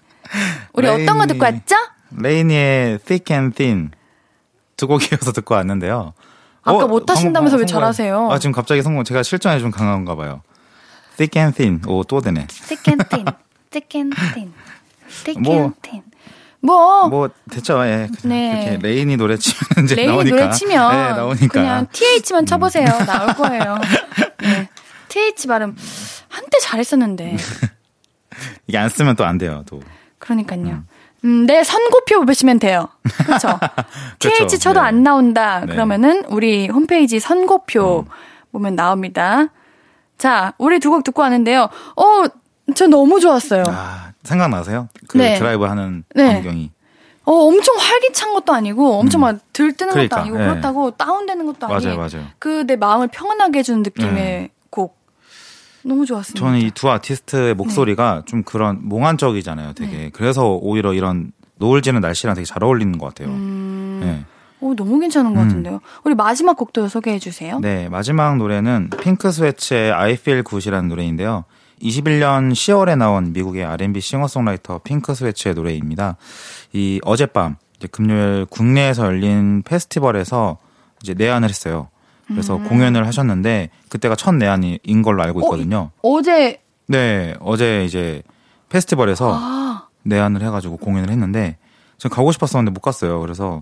우리 레이니, 어떤 거 듣고 왔죠? 레이니의 Thick and Thin 두 곡이어서 듣고 왔는데요. 아까 못 하신다면서 왜 잘하세요? 아 지금 갑자기 성공. 제가 실전에 좀 강한가 봐요. Thick and Thin. 오 또 되네. Thick and Thin. Thick and Thin. Thick and Thin. 뭐 됐죠. 예. 네. 이렇게 레이니 노래 치면 이제 레이니 나오니까. 노래 치면 네, 나오니까. 그냥 TH만 쳐보세요. 나올 거예요. 네. TH 발음 한때 잘했었는데 이게 안 쓰면 또 안 돼요. 또. 그러니까요. 네 선고표 보시면 돼요. 그렇죠. TH 쳐도 네. 안 나온다. 네. 그러면은 우리 홈페이지 선고표 보면 나옵니다. 자, 우리 두 곡 듣고 왔는데요. 저 너무 좋았어요. 아, 생각나세요? 그 네. 드라이브 하는 네. 광경이. 엄청 활기찬 것도 아니고, 엄청 막 들뜨는 그러니까, 것도 아니고, 네. 그렇다고 다운되는 것도 아니고. 맞아요. 그 내 마음을 평안하게 해주는 느낌의 네. 곡. 너무 좋았습니다. 저는 이 두 아티스트의 목소리가 네. 좀 그런 몽환적이잖아요, 되게. 네. 그래서 오히려 이런 노을 지는 날씨랑 되게 잘 어울리는 것 같아요. 네. 너무 괜찮은 것 같은데요. 우리 마지막 곡도 소개해 주세요. 네, 마지막 노래는 핑크 스웨츠의 I Feel Good이라는 노래인데요. 21년 10월에 나온 미국의 R&B 싱어송라이터 핑크 스웨츠의 노래입니다. 이 어젯밤 이제 금요일 국내에서 열린 페스티벌에서 이제 내한을 했어요. 그래서 공연을 하셨는데 그때가 첫 내한인 걸로 알고 있거든요. 어제? 네, 어제 이제 페스티벌에서 내한을 해가지고 공연을 했는데 제가 가고 싶었었는데 못 갔어요. 그래서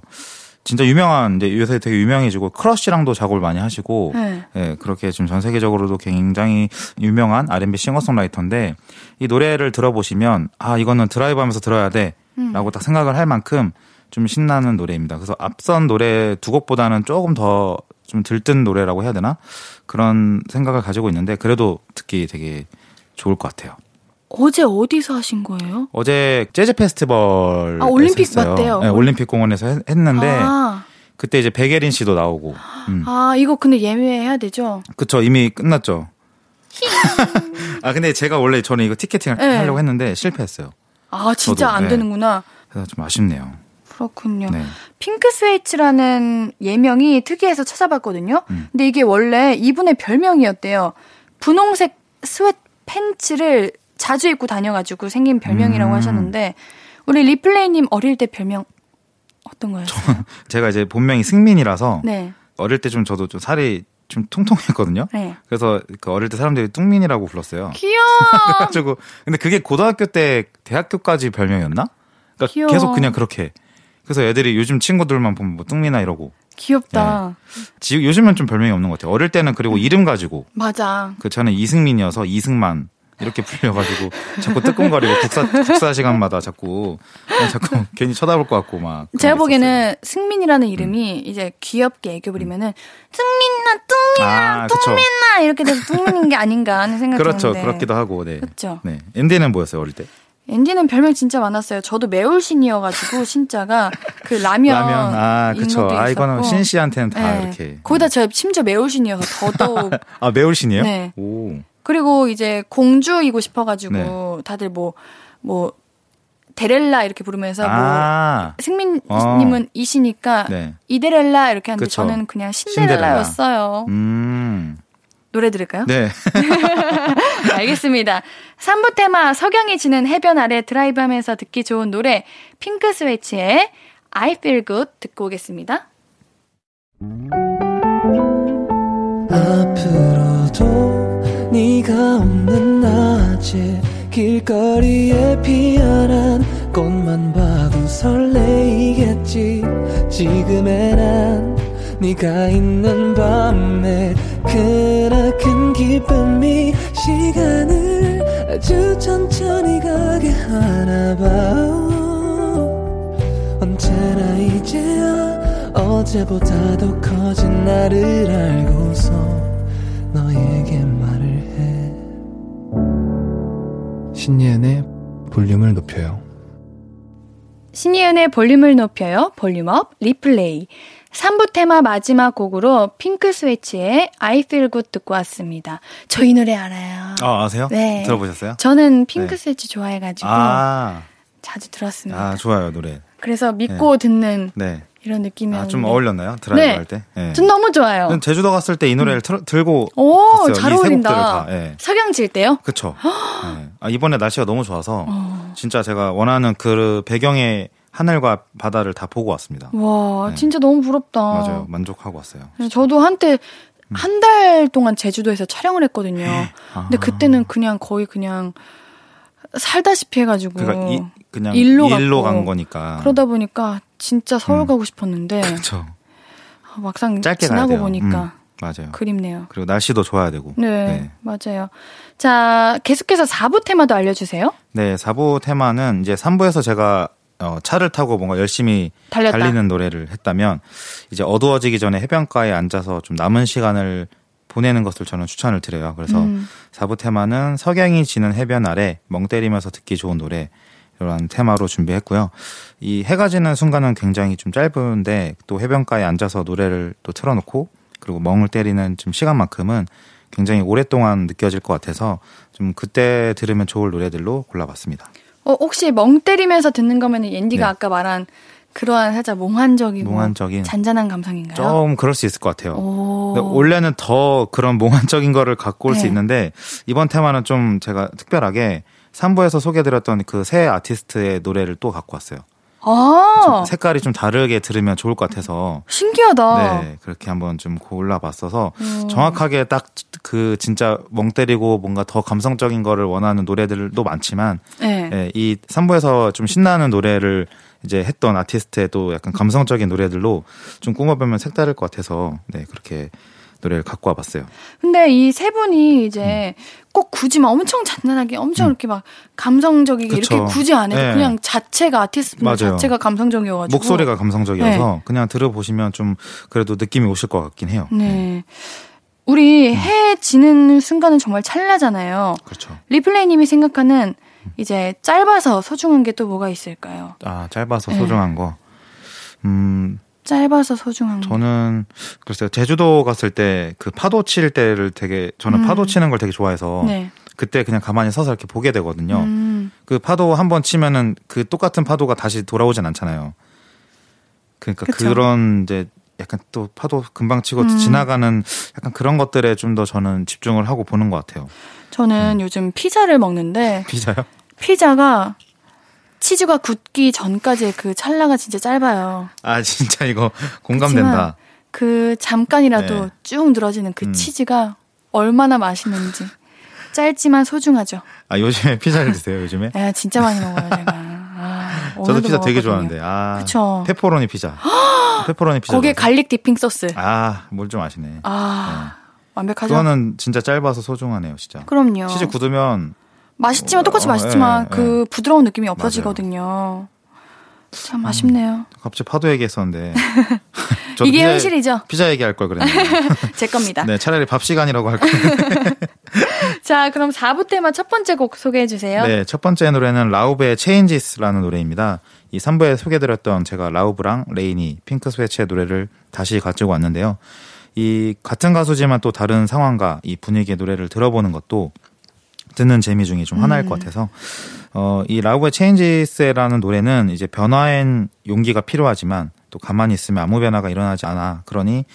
진짜 유명한 이제 요새 되게 유명해지고 크러쉬랑도 작업을 많이 하시고 네. 예, 그렇게 좀 전 세계적으로도 굉장히 유명한 R&B 싱어송라이터인데 이 노래를 들어보시면 아 이거는 드라이브하면서 들어야 돼라고 딱 생각을 할 만큼 좀 신나는 노래입니다. 그래서 앞선 노래 두 곡보다는 조금 더 좀 들뜬 노래라고 해야 되나 그런 생각을 가지고 있는데 그래도 듣기 되게 좋을 것 같아요. 어제 어디서 하신 거예요? 어제 재즈 페스티벌 올림픽 했어요. 맞대요. 네, 올림픽 공원에서 했는데 그때 이제 백예린 씨도 나오고. 아 이거 근데 예매해야 되죠? 그쵸 이미 끝났죠. 아 근데 제가 원래 저는 이거 티켓팅을 네. 하려고 했는데 실패했어요. 아 진짜 저도. 안 되는구나. 네. 그래서 좀 아쉽네요. 그렇군요. 네. 핑크 스웨치라는 예명이 특이해서 찾아봤거든요. 근데 이게 원래 이분의 별명이었대요. 분홍색 스웨트팬츠를 자주 입고 다녀가지고 생긴 별명이라고 하셨는데, 우리 리플레이님 어릴 때 별명 어떤 거였어요? 제가 이제 본명이 승민이라서 네. 어릴 때 좀 저도 좀 살이 좀 통통했거든요. 네. 그래서 그 어릴 때 사람들이 뚱민이라고 불렀어요. 귀여워. 그래가지고 근데 그게 고등학교 때 대학교까지 별명이었나? 그러니까 귀여워. 계속 그냥 그렇게. 그래서 애들이 요즘 친구들만 보면 뭐 뚱민아 이러고. 귀엽다. 네. 요즘은 좀 별명이 없는 것 같아요. 어릴 때는 그리고 이름 가지고. 맞아. 그 저는 이승민이어서 이승만 이렇게 불려가지고 자꾸 뜨끔거리고 국사 시간마다 자꾸 괜히 쳐다볼 것 같고 막. 제가 보기에는 승민이라는 이름이 이제 귀엽게 애교 부리면은 승민아, 뚱민아, 뚱민아 이렇게 돼서 뚱민인 게 아닌가 하는 생각이 드는데. 그렇죠. 그렇기도 하고. 네. 그렇죠. 네. 앤디는 뭐였어요 어릴 때? 앤디는 별명 진짜 많았어요. 저도 매울신이어가지고 신자가 그 라면 아 그쵸. 아 이거는 신씨한테는 다 네. 이렇게. 거기다 제가 심지어 매울신이어서 더더욱. 아 매울신이에요? 네. 오. 그리고 이제 공주이고 싶어가지고 네. 다들 뭐 데렐라 이렇게 부르면서 뭐 승민님은 이시니까 네. 이데렐라 이렇게 하는데 그쵸. 저는 그냥 신데렐라였어요. 노래 들을까요? 네. 알겠습니다. 3부 테마 석양이 지는 해변 아래 드라이브하면서 듣기 좋은 노래 핑크 스웨치의 I Feel Good 듣고 오겠습니다. 앞으로도 네가 없는 낮에 길거리에 피어난 꽃만 봐도 설레이겠지. 지금의 난 네가 있는 밤에 그나큰 기쁨이 시간을 아주 천천히 가게 하나 봐. 언제나 이제야 어제보다 더 커진 나를 알고서 너에게 말을 신예은의 볼륨을 높여요. 신예은의 볼륨을 높여요. 볼륨업 리플레이 3부 테마 마지막 곡으로 핑크 스웨치의 I Feel Good 듣고 왔습니다. 저 이 노래 알아요. 아 아세요? 네. 들어보셨어요? 저는 핑크 네. 스웨치 좋아해가지고 자주 들었습니다. 아 좋아요 노래. 그래서 믿고 네. 듣는 네. 이런 느낌이었는데. 아, 좀 어울렸나요? 드라이브 네. 할 때? 네. 전 너무 좋아요. 전 제주도 갔을 때 이 노래를 들고 오, 갔어요. 잘 이 어울린다. 네. 석양 질 때요? 그렇죠. 네. 아, 이번에 날씨가 너무 좋아서 진짜 제가 원하는 그 배경의 하늘과 바다를 다 보고 왔습니다. 와 네. 진짜 너무 부럽다. 맞아요. 만족하고 왔어요. 네, 저도 한때 한 달 동안 제주도에서 촬영을 했거든요. 근데 그때는 그냥 거의 그냥 살다시피 해가지고 그러니까 그냥 일로 간 거니까 그러다 보니까 진짜 서울 가고 싶었는데 그쵸. 막상 짧게 지나고 보니까 맞아요. 그립네요. 그리고 날씨도 좋아야 되고 네, 네 맞아요. 자 계속해서 4부 테마도 알려주세요. 네 4부 테마는 이제 3부에서 제가 차를 타고 뭔가 열심히 달리는 노래를 했다면 이제 어두워지기 전에 해변가에 앉아서 좀 남은 시간을 보내는 것을 저는 추천을 드려요. 그래서 4부 테마는 석양이 지는 해변 아래 멍 때리면서 듣기 좋은 노래 이런 테마로 준비했고요. 이 해가 지는 순간은 굉장히 좀 짧은데 또 해변가에 앉아서 노래를 또 틀어놓고 그리고 멍을 때리는 좀 시간만큼은 굉장히 오랫동안 느껴질 것 같아서 좀 그때 들으면 좋을 노래들로 골라봤습니다. 혹시 멍 때리면서 듣는 거면 옌디가 네. 아까 말한 그러한 살짝 몽환적인 잔잔한 감상인가요? 좀 그럴 수 있을 것 같아요. 원래는 더 그런 몽환적인 거를 갖고 올 수 네. 있는데 이번 테마는 좀 제가 특별하게 3부에서 소개해드렸던 그 새 아티스트의 노래를 또 갖고 왔어요. 좀 색깔이 좀 다르게 들으면 좋을 것 같아서 신기하다. 네, 그렇게 한번 좀 골라봤어서 정확하게 딱 그 진짜 멍 때리고 뭔가 더 감성적인 거를 원하는 노래들도 많지만 네. 네, 이 3부에서 좀 신나는 노래를 이제 했던 아티스트의 또 약간 감성적인 노래들로 좀 꾸며보면 색다를 것 같아서 네 그렇게 노래를 갖고 와봤어요. 근데 이 세 분이 이제 꼭 굳이 막 엄청 잔잔하게 엄청 이렇게 막 감성적이게 그쵸. 이렇게 굳이 안 해도 네. 그냥 자체가 아티스트분 자체가 감성적이어가지고 목소리가 감성적이어서 네. 그냥 들어보시면 좀 그래도 느낌이 오실 것 같긴 해요. 네. 네. 우리 해 지는 순간은 정말 찰나잖아요. 그렇죠. 리플레이님이 생각하는 이제 짧아서 소중한 게 또 뭐가 있을까요? 아 짧아서 소중한 네. 거. 짧아서 소중한 거. 저는 글쎄요 제주도 갔을 때 그 파도 칠 때를 되게 저는 파도 치는 걸 되게 좋아해서 네. 그때 그냥 가만히 서서 이렇게 보게 되거든요. 그 파도 한 번 치면은 그 똑같은 파도가 다시 돌아오진 않잖아요. 그러니까 그쵸? 그런 이제 약간 또 파도 금방 치고 지나가는 약간 그런 것들에 좀 더 저는 집중을 하고 보는 것 같아요. 저는 요즘 피자를 먹는데 피자요? 피자가 치즈가 굳기 전까지의 그 찰나가 진짜 짧아요. 아 진짜 이거 공감된다. 그 잠깐이라도 네. 쭉 늘어지는 그 치즈가 얼마나 맛있는지. 짧지만 소중하죠. 아 요즘에 피자를 드세요 요즘에? 네 진짜 많이 먹어요 제가. 아, 저도 피자 되게 좋아하는데. 아, 그쵸. 페퍼로니 피자. 페퍼로니 피자. 거기에 갈릭 디핑 소스. 아 뭘 좀 아시네. 아 네. 완벽하죠. 그거는 진짜 짧아서 소중하네요 진짜. 그럼요. 치즈 굳으면 맛있지만 똑같이 맛있지만 그 부드러운 느낌이 없어지거든요. 맞아요. 참 아쉽네요. 갑자기 파도 얘기했었는데 이게 피자, 현실이죠. 피자 얘기할 걸 그랬네요. 제 겁니다. 네, 차라리 밥 시간이라고 할 건데. 자, 그럼 4부 테마 첫 번째 곡 소개해 주세요. 네, 첫 번째 노래는 라우브의 Changes라는 노래입니다. 이 3부에 소개해드렸던 제가 라우브랑 레이니, 핑크 스웨치의 노래를 다시 가지고 왔는데요. 이 같은 가수지만 또 다른 상황과 이 분위기의 노래를 들어보는 것도 듣는 재미 중에 좀 하나일 것 같아서 이 라우브의 Changes라는 노래는 이제 변화엔 용기가 필요하지만 또 가만히 있으면 아무 변화가 일어나지 않아. 그러니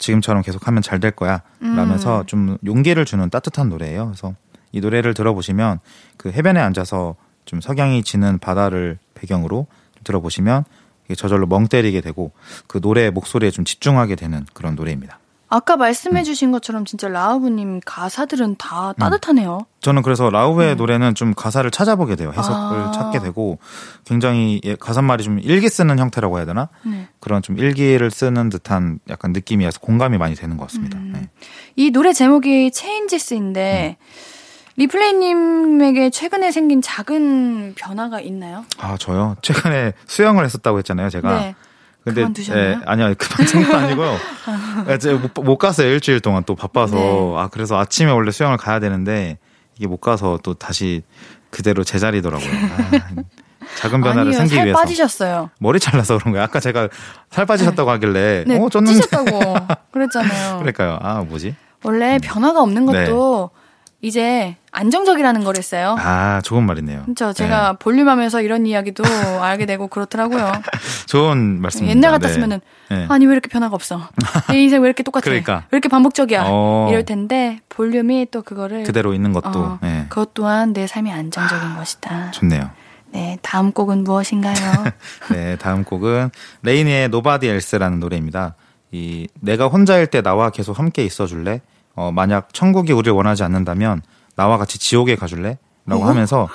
지금처럼 계속하면 잘 될 거야 라면서 좀 용기를 주는 따뜻한 노래예요. 그래서 이 노래를 들어보시면 그 해변에 앉아서 좀 석양이 지는 바다를 배경으로 들어보시면 이게 저절로 멍 때리게 되고 그 노래의 목소리에 좀 집중하게 되는 그런 노래입니다. 아까 말씀해 주신 것처럼 진짜 라우브님 가사들은 다 따뜻하네요. 저는 그래서 라우브의 노래는 좀 가사를 찾아보게 돼요. 해석을 찾게 되고 굉장히 가사말이 좀 일기 쓰는 형태라고 해야 되나? 네. 그런 좀 일기를 쓰는 듯한 약간 느낌이어서 공감이 많이 되는 것 같습니다. 네. 이 노래 제목이 Changes인데 리플레이님에게 최근에 생긴 작은 변화가 있나요? 아 저요? 최근에 수영을 했었다고 했잖아요 제가. 네. 근데 예, 아니요 그만둔 아니고요. 제가 못 갔어요 일주일 동안 또 바빠서. 네. 아 그래서 아침에 원래 수영을 가야 되는데 이게 못 가서 또 다시 그대로 제자리더라고요. 아, 작은 변화를 아니요, 생기기 살 위해서. 빠지셨어요. 머리 잘라서 그런 거예요. 아까 제가 살 빠지셨다고 하길래 네, 쪘는데. 찌셨다고 그랬잖아요. 그러니까요. 아 뭐지? 원래 변화가 없는 것도. 네. 이제 안정적이라는 걸 했어요. 아, 좋은 말이네요. 그렇죠. 제가 네. 볼륨하면서 이런 이야기도 알게 되고 그렇더라고요. 좋은 말씀입니다. 옛날 같았으면은 네. 아니 왜 이렇게 변화가 없어. 내 인생 왜 이렇게 똑같아. 그러니까. 왜 이렇게 반복적이야. 이럴 텐데 볼륨이 또 그거를. 그대로 있는 것도. 네. 그것 또한 내 삶이 안정적인 것이다. 좋네요. 네, 다음 곡은 무엇인가요? 네, 다음 곡은 레이니의 Nobody Else라는 노래입니다. 이 내가 혼자일 때 나와 계속 함께 있어줄래? 만약 천국이 우리를 원하지 않는다면 나와 같이 지옥에 가줄래? 라고 하면서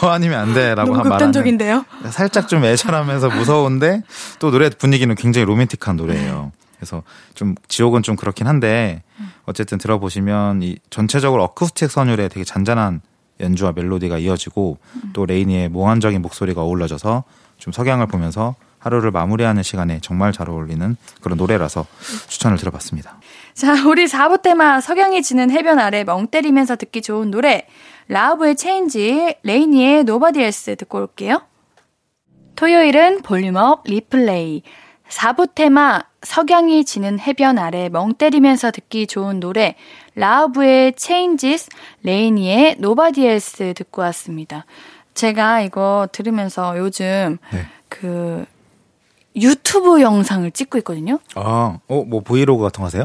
너 아니면 안 돼 라고 한 말하는 너무 극단적인데요? 살짝 좀 애절하면서 무서운데 또 노래 분위기는 굉장히 로맨틱한 노래예요. 그래서 좀 지옥은 좀 그렇긴 한데 어쨌든 들어보시면 이 전체적으로 어쿠스틱 선율에 되게 잔잔한 연주와 멜로디가 이어지고 또 레이니의 몽환적인 목소리가 어우러져서 좀 석양을 보면서 하루를 마무리하는 시간에 정말 잘 어울리는 그런 노래라서 추천을 드려봤습니다. 자, 우리 4부 테마 석양이 지는 해변 아래 멍 때리면서 듣기 좋은 노래 라우브의 체인지, 레이니의 Nobody Else 듣고 올게요. 토요일은 볼륨업 리플레이 4부 테마 석양이 지는 해변 아래 멍 때리면서 듣기 좋은 노래 라우브의 Changes, 레이니의 Nobody Else 듣고 왔습니다. 제가 이거 들으면서 요즘 네. 그 유튜브 영상을 찍고 있거든요. 아, 뭐 브이로그 같은 거 하세요?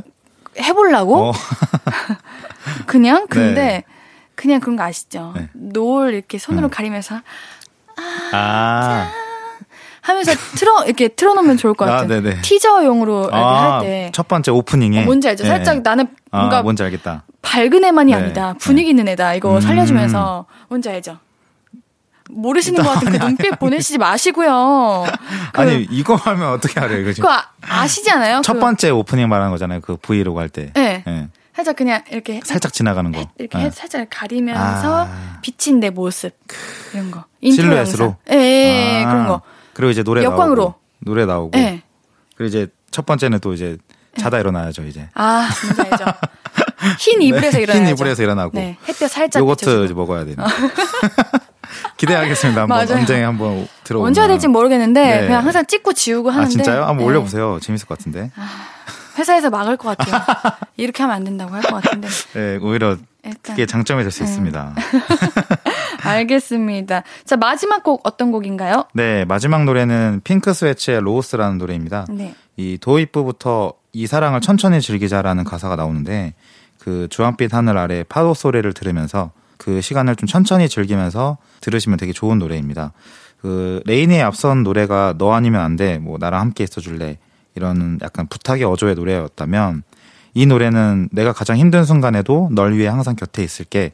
해보려고? 그냥? 근데 네. 그냥 그런 거 아시죠? 네. 노을 이렇게 손으로 가리면서 하면서 이렇게 틀어놓으면 좋을 것 같아요. 아, 티저용으로 할 때 첫 번째 오프닝에 뭔지 알죠? 네. 살짝 나는 뭔가 뭔지 알겠다. 밝은 애만이 네. 아니다. 분위기 있는 애다. 이거 살려주면서 뭔지 알죠? 모르시는 것 같은데 눈빛 보내시지 마시고요. 아니 이거 하면 어떻게 하래요? 그거 아시지 않아요? 첫 번째 오프닝 말하는 거잖아요. 그 브이로그 할 때. 네. 네. 살짝 그냥 이렇게 살짝 지나가는 거. 이렇게 네. 살짝 가리면서 비친 내 모습 이런 거. 실루엣으로. 예, 그런 거. 그리고 이제 노래 역광으로. 나오고. 노래 나오고. 네. 그리고 이제 첫 번째는 또 이제 자다 일어나야죠 이제. 아 진짜 알죠. 흰 이불에서 네. 일어나야죠. 흰 이불에서 일어나고. 네. 햇볕 살짝. 요거트 먹어야 되는. 기대하겠습니다. 한번 언제 한번 들어보면 언제 해야 될지 모르겠는데 네. 그냥 항상 찍고 지우고 하는데. 아 진짜요? 한번 네. 올려보세요. 재밌을 것 같은데. 회사에서 막을 것 같아요. 이렇게 하면 안 된다고 할 것 같은데. 네, 오히려 일단. 그게 장점이 될 수 있습니다. 알겠습니다. 자, 마지막 곡 어떤 곡인가요? 네, 마지막 노래는 핑크 스웨츠의 로우스라는 노래입니다. 네. 이 도입부부터 이 사랑을 천천히 즐기자라는 가사가 나오는데 그 주황빛 하늘 아래 파도 소리를 들으면서 그 시간을 좀 천천히 즐기면서 들으시면 되게 좋은 노래입니다. 그 레이니의 앞선 노래가 너 아니면 안 돼, 뭐 나랑 함께 있어줄래 이런 약간 부탁의 어조의 노래였다면 이 노래는 내가 가장 힘든 순간에도 널 위해 항상 곁에 있을게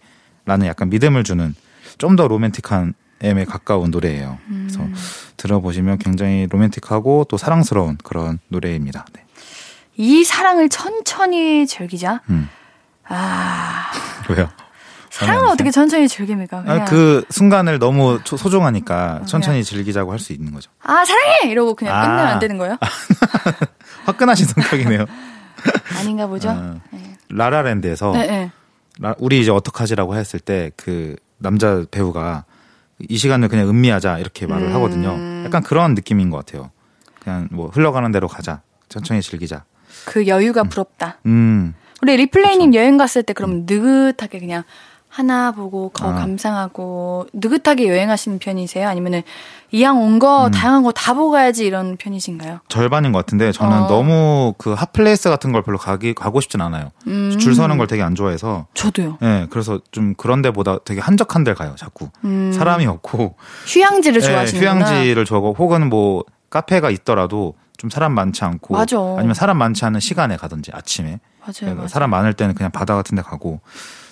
라는 약간 믿음을 주는 좀 더 로맨틱한 M에 가까운 노래예요. 그래서 들어보시면 굉장히 로맨틱하고 또 사랑스러운 그런 노래입니다. 네. 이 사랑을 천천히 즐기자? 아... 왜요? 사랑을 어떻게 천천히 즐깁니까? 그냥. 아, 그 순간을 너무 소중하니까 그냥. 천천히 즐기자고 할 수 있는 거죠. 아, 사랑해! 이러고 그냥 끝내면 안 되는 거예요? 화끈하신 성격이네요. 아닌가 보죠? 네. 라라랜드에서 네, 네. 우리 이제 어떡하지라고 했을 때 그 남자 배우가 이 시간을 그냥 음미하자 이렇게 말을 하거든요. 약간 그런 느낌인 것 같아요. 그냥 뭐 흘러가는 대로 가자. 천천히 즐기자. 그 여유가 부럽다. 우리 리플레이님 여행 갔을 때 그럼 느긋하게 그냥 하나 보고 거울 감상하고 느긋하게 여행하시는 편이세요? 아니면은 이왕 온 거 다양한 거 다 보고 가야지 이런 편이신가요? 절반인 것 같은데 저는 너무 그 핫플레이스 같은 걸 별로 가고 싶진 않아요. 줄 서는 걸 되게 안 좋아해서. 저도요. 네, 그래서 좀 그런 데보다 되게 한적한 데 가요. 자꾸 사람이 없고 휴양지를 좋아하시는구나. 네, 휴양지를 좋아하고 혹은 뭐 카페가 있더라도 좀 사람 많지 않고 맞아. 아니면 사람 많지 않은 시간에 가든지 아침에 맞아요, 맞아요. 사람 많을 때는 그냥 바다 같은 데 가고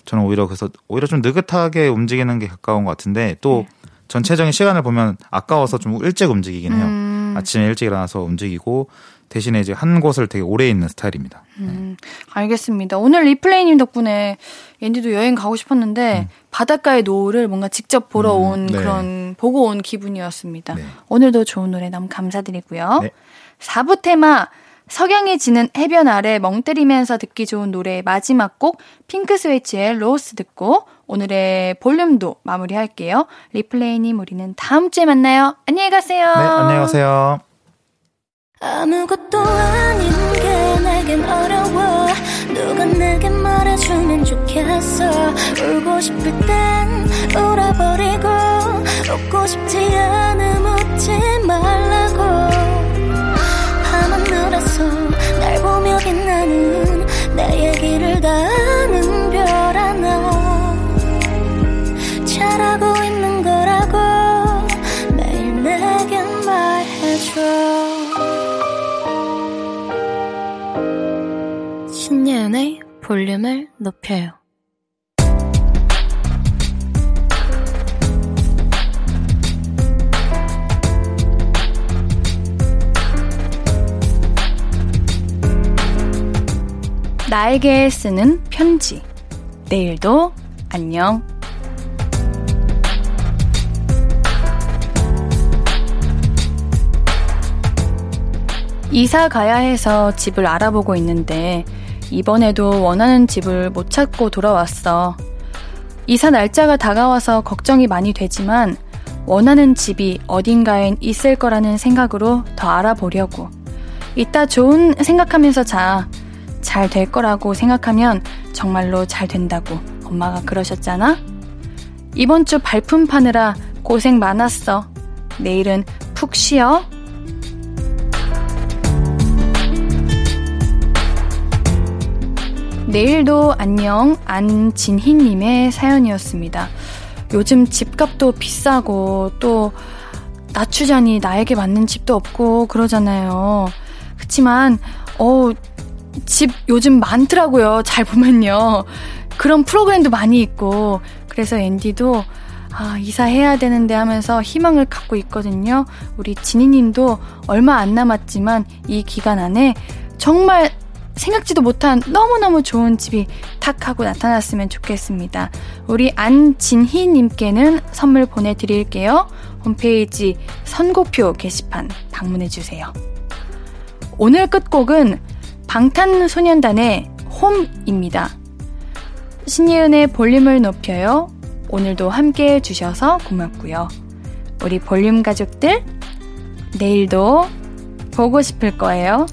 저는 오히려 그래서 오히려 좀 느긋하게 움직이는 게 가까운 것 같은데 또 네. 전체적인 시간을 보면 아까워서 좀 일찍 움직이긴 해요. 아침에 일찍 일어나서 움직이고 대신에 이제 한 곳을 되게 오래 있는 스타일입니다. 네. 알겠습니다. 오늘 리플레이님 덕분에 옌디도 여행 가고 싶었는데 바닷가의 노을을 뭔가 직접 보러 온 네. 그런 보고 온 기분이었습니다. 네. 오늘도 좋은 노래 너무 감사드리고요. 네. 4부 테마 석양이 지는 해변 아래 멍 때리면서 듣기 좋은 노래의 마지막 곡 핑크 스웨치의 로스 듣고 오늘의 볼륨도 마무리할게요. 리플레이님 우리는 다음 주에 만나요. 안녕히 가세요. 네, 안녕히 가세요. 아무것도 아닌 게 내겐 어려워 누가 내게 말해주면 좋겠어 울고 싶을 땐 울어버리고 웃고 싶지 않음 웃지 말라고 날 보며 빛나는 내 얘기를 다 아는 별 하나 잘하고 있는 거라고 매일 내게 말해줘 신예은의 볼륨을 높여요. 나에게 쓰는 편지. 내일도 안녕. 이사 가야 해서 집을 알아보고 있는데 이번에도 원하는 집을 못 찾고 돌아왔어. 이사 날짜가 다가와서 걱정이 많이 되지만 원하는 집이 어딘가엔 있을 거라는 생각으로 더 알아보려고. 이따 좋은 생각하면서 자. 잘 될 거라고 생각하면 정말로 잘 된다고 엄마가 그러셨잖아? 이번 주 발품 파느라 고생 많았어. 내일은 푹 쉬어. 내일도 안녕. 안진희님의 사연이었습니다. 요즘 집값도 비싸고 또 낮추자니 나에게 맞는 집도 없고 그러잖아요. 그치만 집 요즘 많더라고요. 잘 보면요. 그런 프로그램도 많이 있고 그래서 앤디도 이사해야 되는데 하면서 희망을 갖고 있거든요. 우리 진희님도 얼마 안 남았지만 이 기간 안에 정말 생각지도 못한 너무너무 좋은 집이 탁 하고 나타났으면 좋겠습니다. 우리 안진희님께는 선물 보내드릴게요. 홈페이지 선고표 게시판 방문해주세요. 오늘 끝곡은 방탄소년단의 홈입니다. 신예은의 볼륨을 높여요. 오늘도 함께해 주셔서 고맙고요. 우리 볼륨 가족들, 내일도 보고 싶을 거예요.